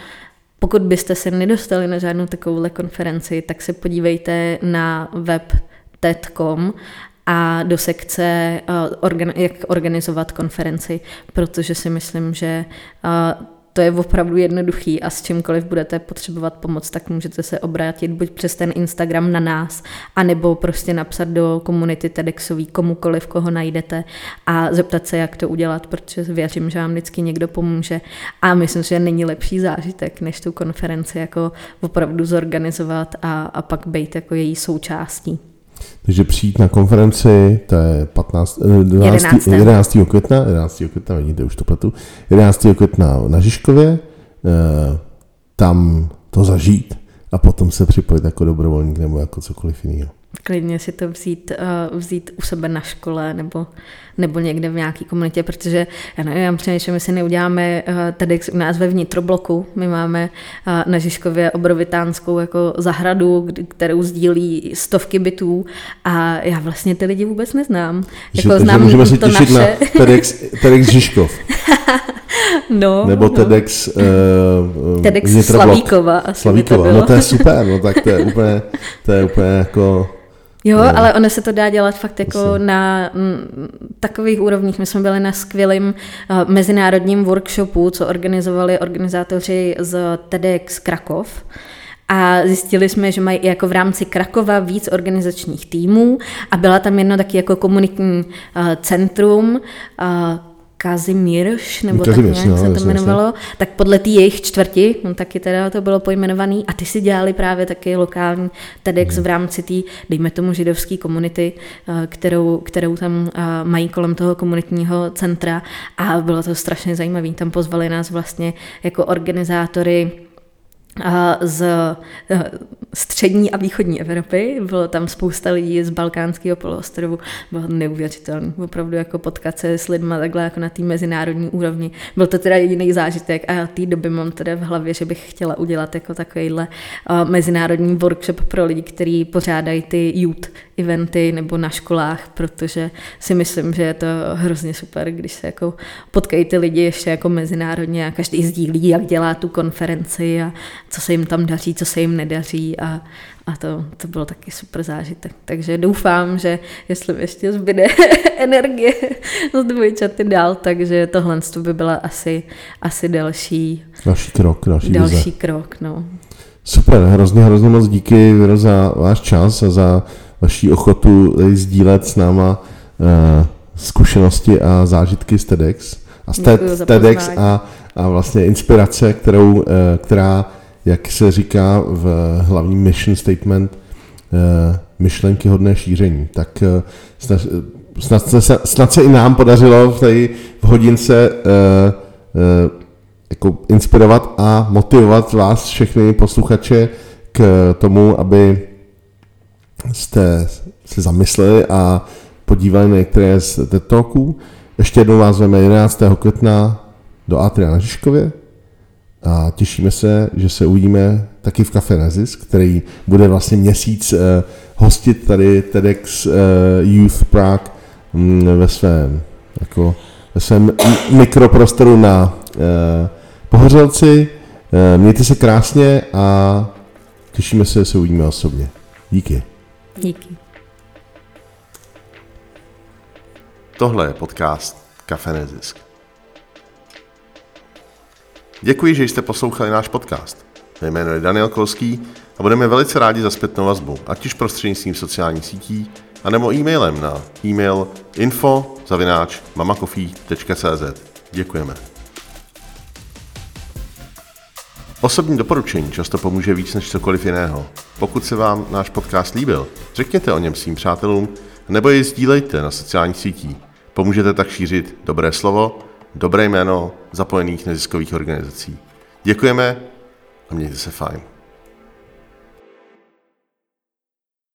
pokud byste se nedostali na žádnou takovouhle konferenci, tak se podívejte na web T E D tečka com a do sekce jak organizovat konferenci, protože si myslím, že to je opravdu jednoduchý a s čímkoliv budete potřebovat pomoc, tak můžete se obrátit buď přes ten Instagram na nás, anebo prostě napsat do komunity TEDxový komukoliv, koho najdete a zeptat se, jak to udělat, protože věřím, že vám vždycky někdo pomůže a myslím, že není lepší zážitek, než tu konferenci jako opravdu zorganizovat a, a pak být jako její součástí. Takže přijít na konferenci, to je patnáctého, jedenáctého května, jedenáctého května, vidíte už to pletu, jedenáctého května na Žižkově, tam to zažít a potom se připojit jako dobrovolník nebo jako cokoliv jiného. Klidně si to vzít, vzít u sebe na škole nebo, nebo někde v nějaké komunitě, protože já nevím, přemýšlím, jestli neuděláme TEDx u nás ve vnitrobloku. My máme na Žižkově obrovitánskou jako zahradu, kterou sdílí stovky bytů a já vlastně ty lidi vůbec neznám. Že, jako znám můžeme si těšit na TEDx, TEDx Žižkov. No, nebo no. TEDx, uh, TEDx Slavíková. Slavíková, no to je super, no tak to je úplně, to je úplně jako... Jo, no. Ale ono se to dá dělat fakt jako Myslím. na m, takových úrovních. My jsme byli na skvělém uh, mezinárodním workshopu, co organizovali organizátoři z TEDx Krakov. A zjistili jsme, že mají jako v rámci Krakova víc organizačních týmů a byla tam jedno taky jako komunitní uh, centrum, uh, Kazimírš, nebo tak nějak no, se to jmenovalo, jasný. Tak podle té jejich čtvrti, no taky teda to bylo pojmenovaný, a ty si dělali právě taky lokální TEDx hmm. v rámci té, dejme tomu, židovské komunity, kterou, kterou tam mají kolem toho komunitního centra a bylo to strašně zajímavé. Tam pozvali nás vlastně jako organizátory z střední a východní Evropy. Bylo tam spousta lidí z balkánského poloostrovu. Bylo neuvěřitelné. Opravdu jako potkat se s lidma takhle jako na té mezinárodní úrovni. Byl to teda jediný zážitek a té doby mám teda v hlavě, že bych chtěla udělat jako takovýhle mezinárodní workshop pro lidi, kteří pořádají ty youth eventy nebo na školách, protože si myslím, že je to hrozně super, když se jako potkají ty lidi ještě jako mezinárodně a každý sdílí, jak dělá tu konferenci a co se jim tam daří, co se jim nedaří a, a to, to bylo taky super zážitek. Takže doufám, že jestli ještě zbyde energie z dvojčaty dál, takže tohle by byla asi, asi další další krok. Další, další krok no. Super, hrozně, hrozně moc díky, Věro, za váš čas a za vaši ochotu sdílet s náma uh, zkušenosti a zážitky z TEDx. A z TED, TEDx a, a vlastně inspirace, kterou, uh, která, jak se říká v hlavním mission statement, uh, myšlenky hodné šíření. Tak uh, snaž, snad, se, snad se i nám podařilo v té hodince uh, uh, jako inspirovat a motivovat vás všechny posluchače k tomu, aby jste si zamysleli a podívali na některé z TED Talků. Ještě jednou vás zveme jedenáctého května do Atria na Žižkově a těšíme se, že se uvidíme taky v Cafe Nezisk, který bude vlastně měsíc hostit tady TEDx Youth Prague ve svém, jako, ve svém mikroprostoru na Pohořelci. Mějte se krásně a těšíme se, že se uvidíme osobně. Díky. Díky. Tohle je podcast Cafe Nezisk. Děkuji, že jste poslouchali náš podcast. Mé jméno je Daniel Kovský a budeme velice rádi za zpětnou vazbu, ať již prostřednictvím sociálních sítí, anebo e-mailem na e-mail info zavináč mamacoffee tečka cz. Děkujeme. Osobní doporučení často pomůže víc než cokoliv jiného. Pokud se vám náš podcast líbil, řekněte o něm svým přátelům nebo jej sdílejte na sociálních sítích. Pomůžete tak šířit dobré slovo, dobré jméno zapojených neziskových organizací. Děkujeme a mějte se fajn.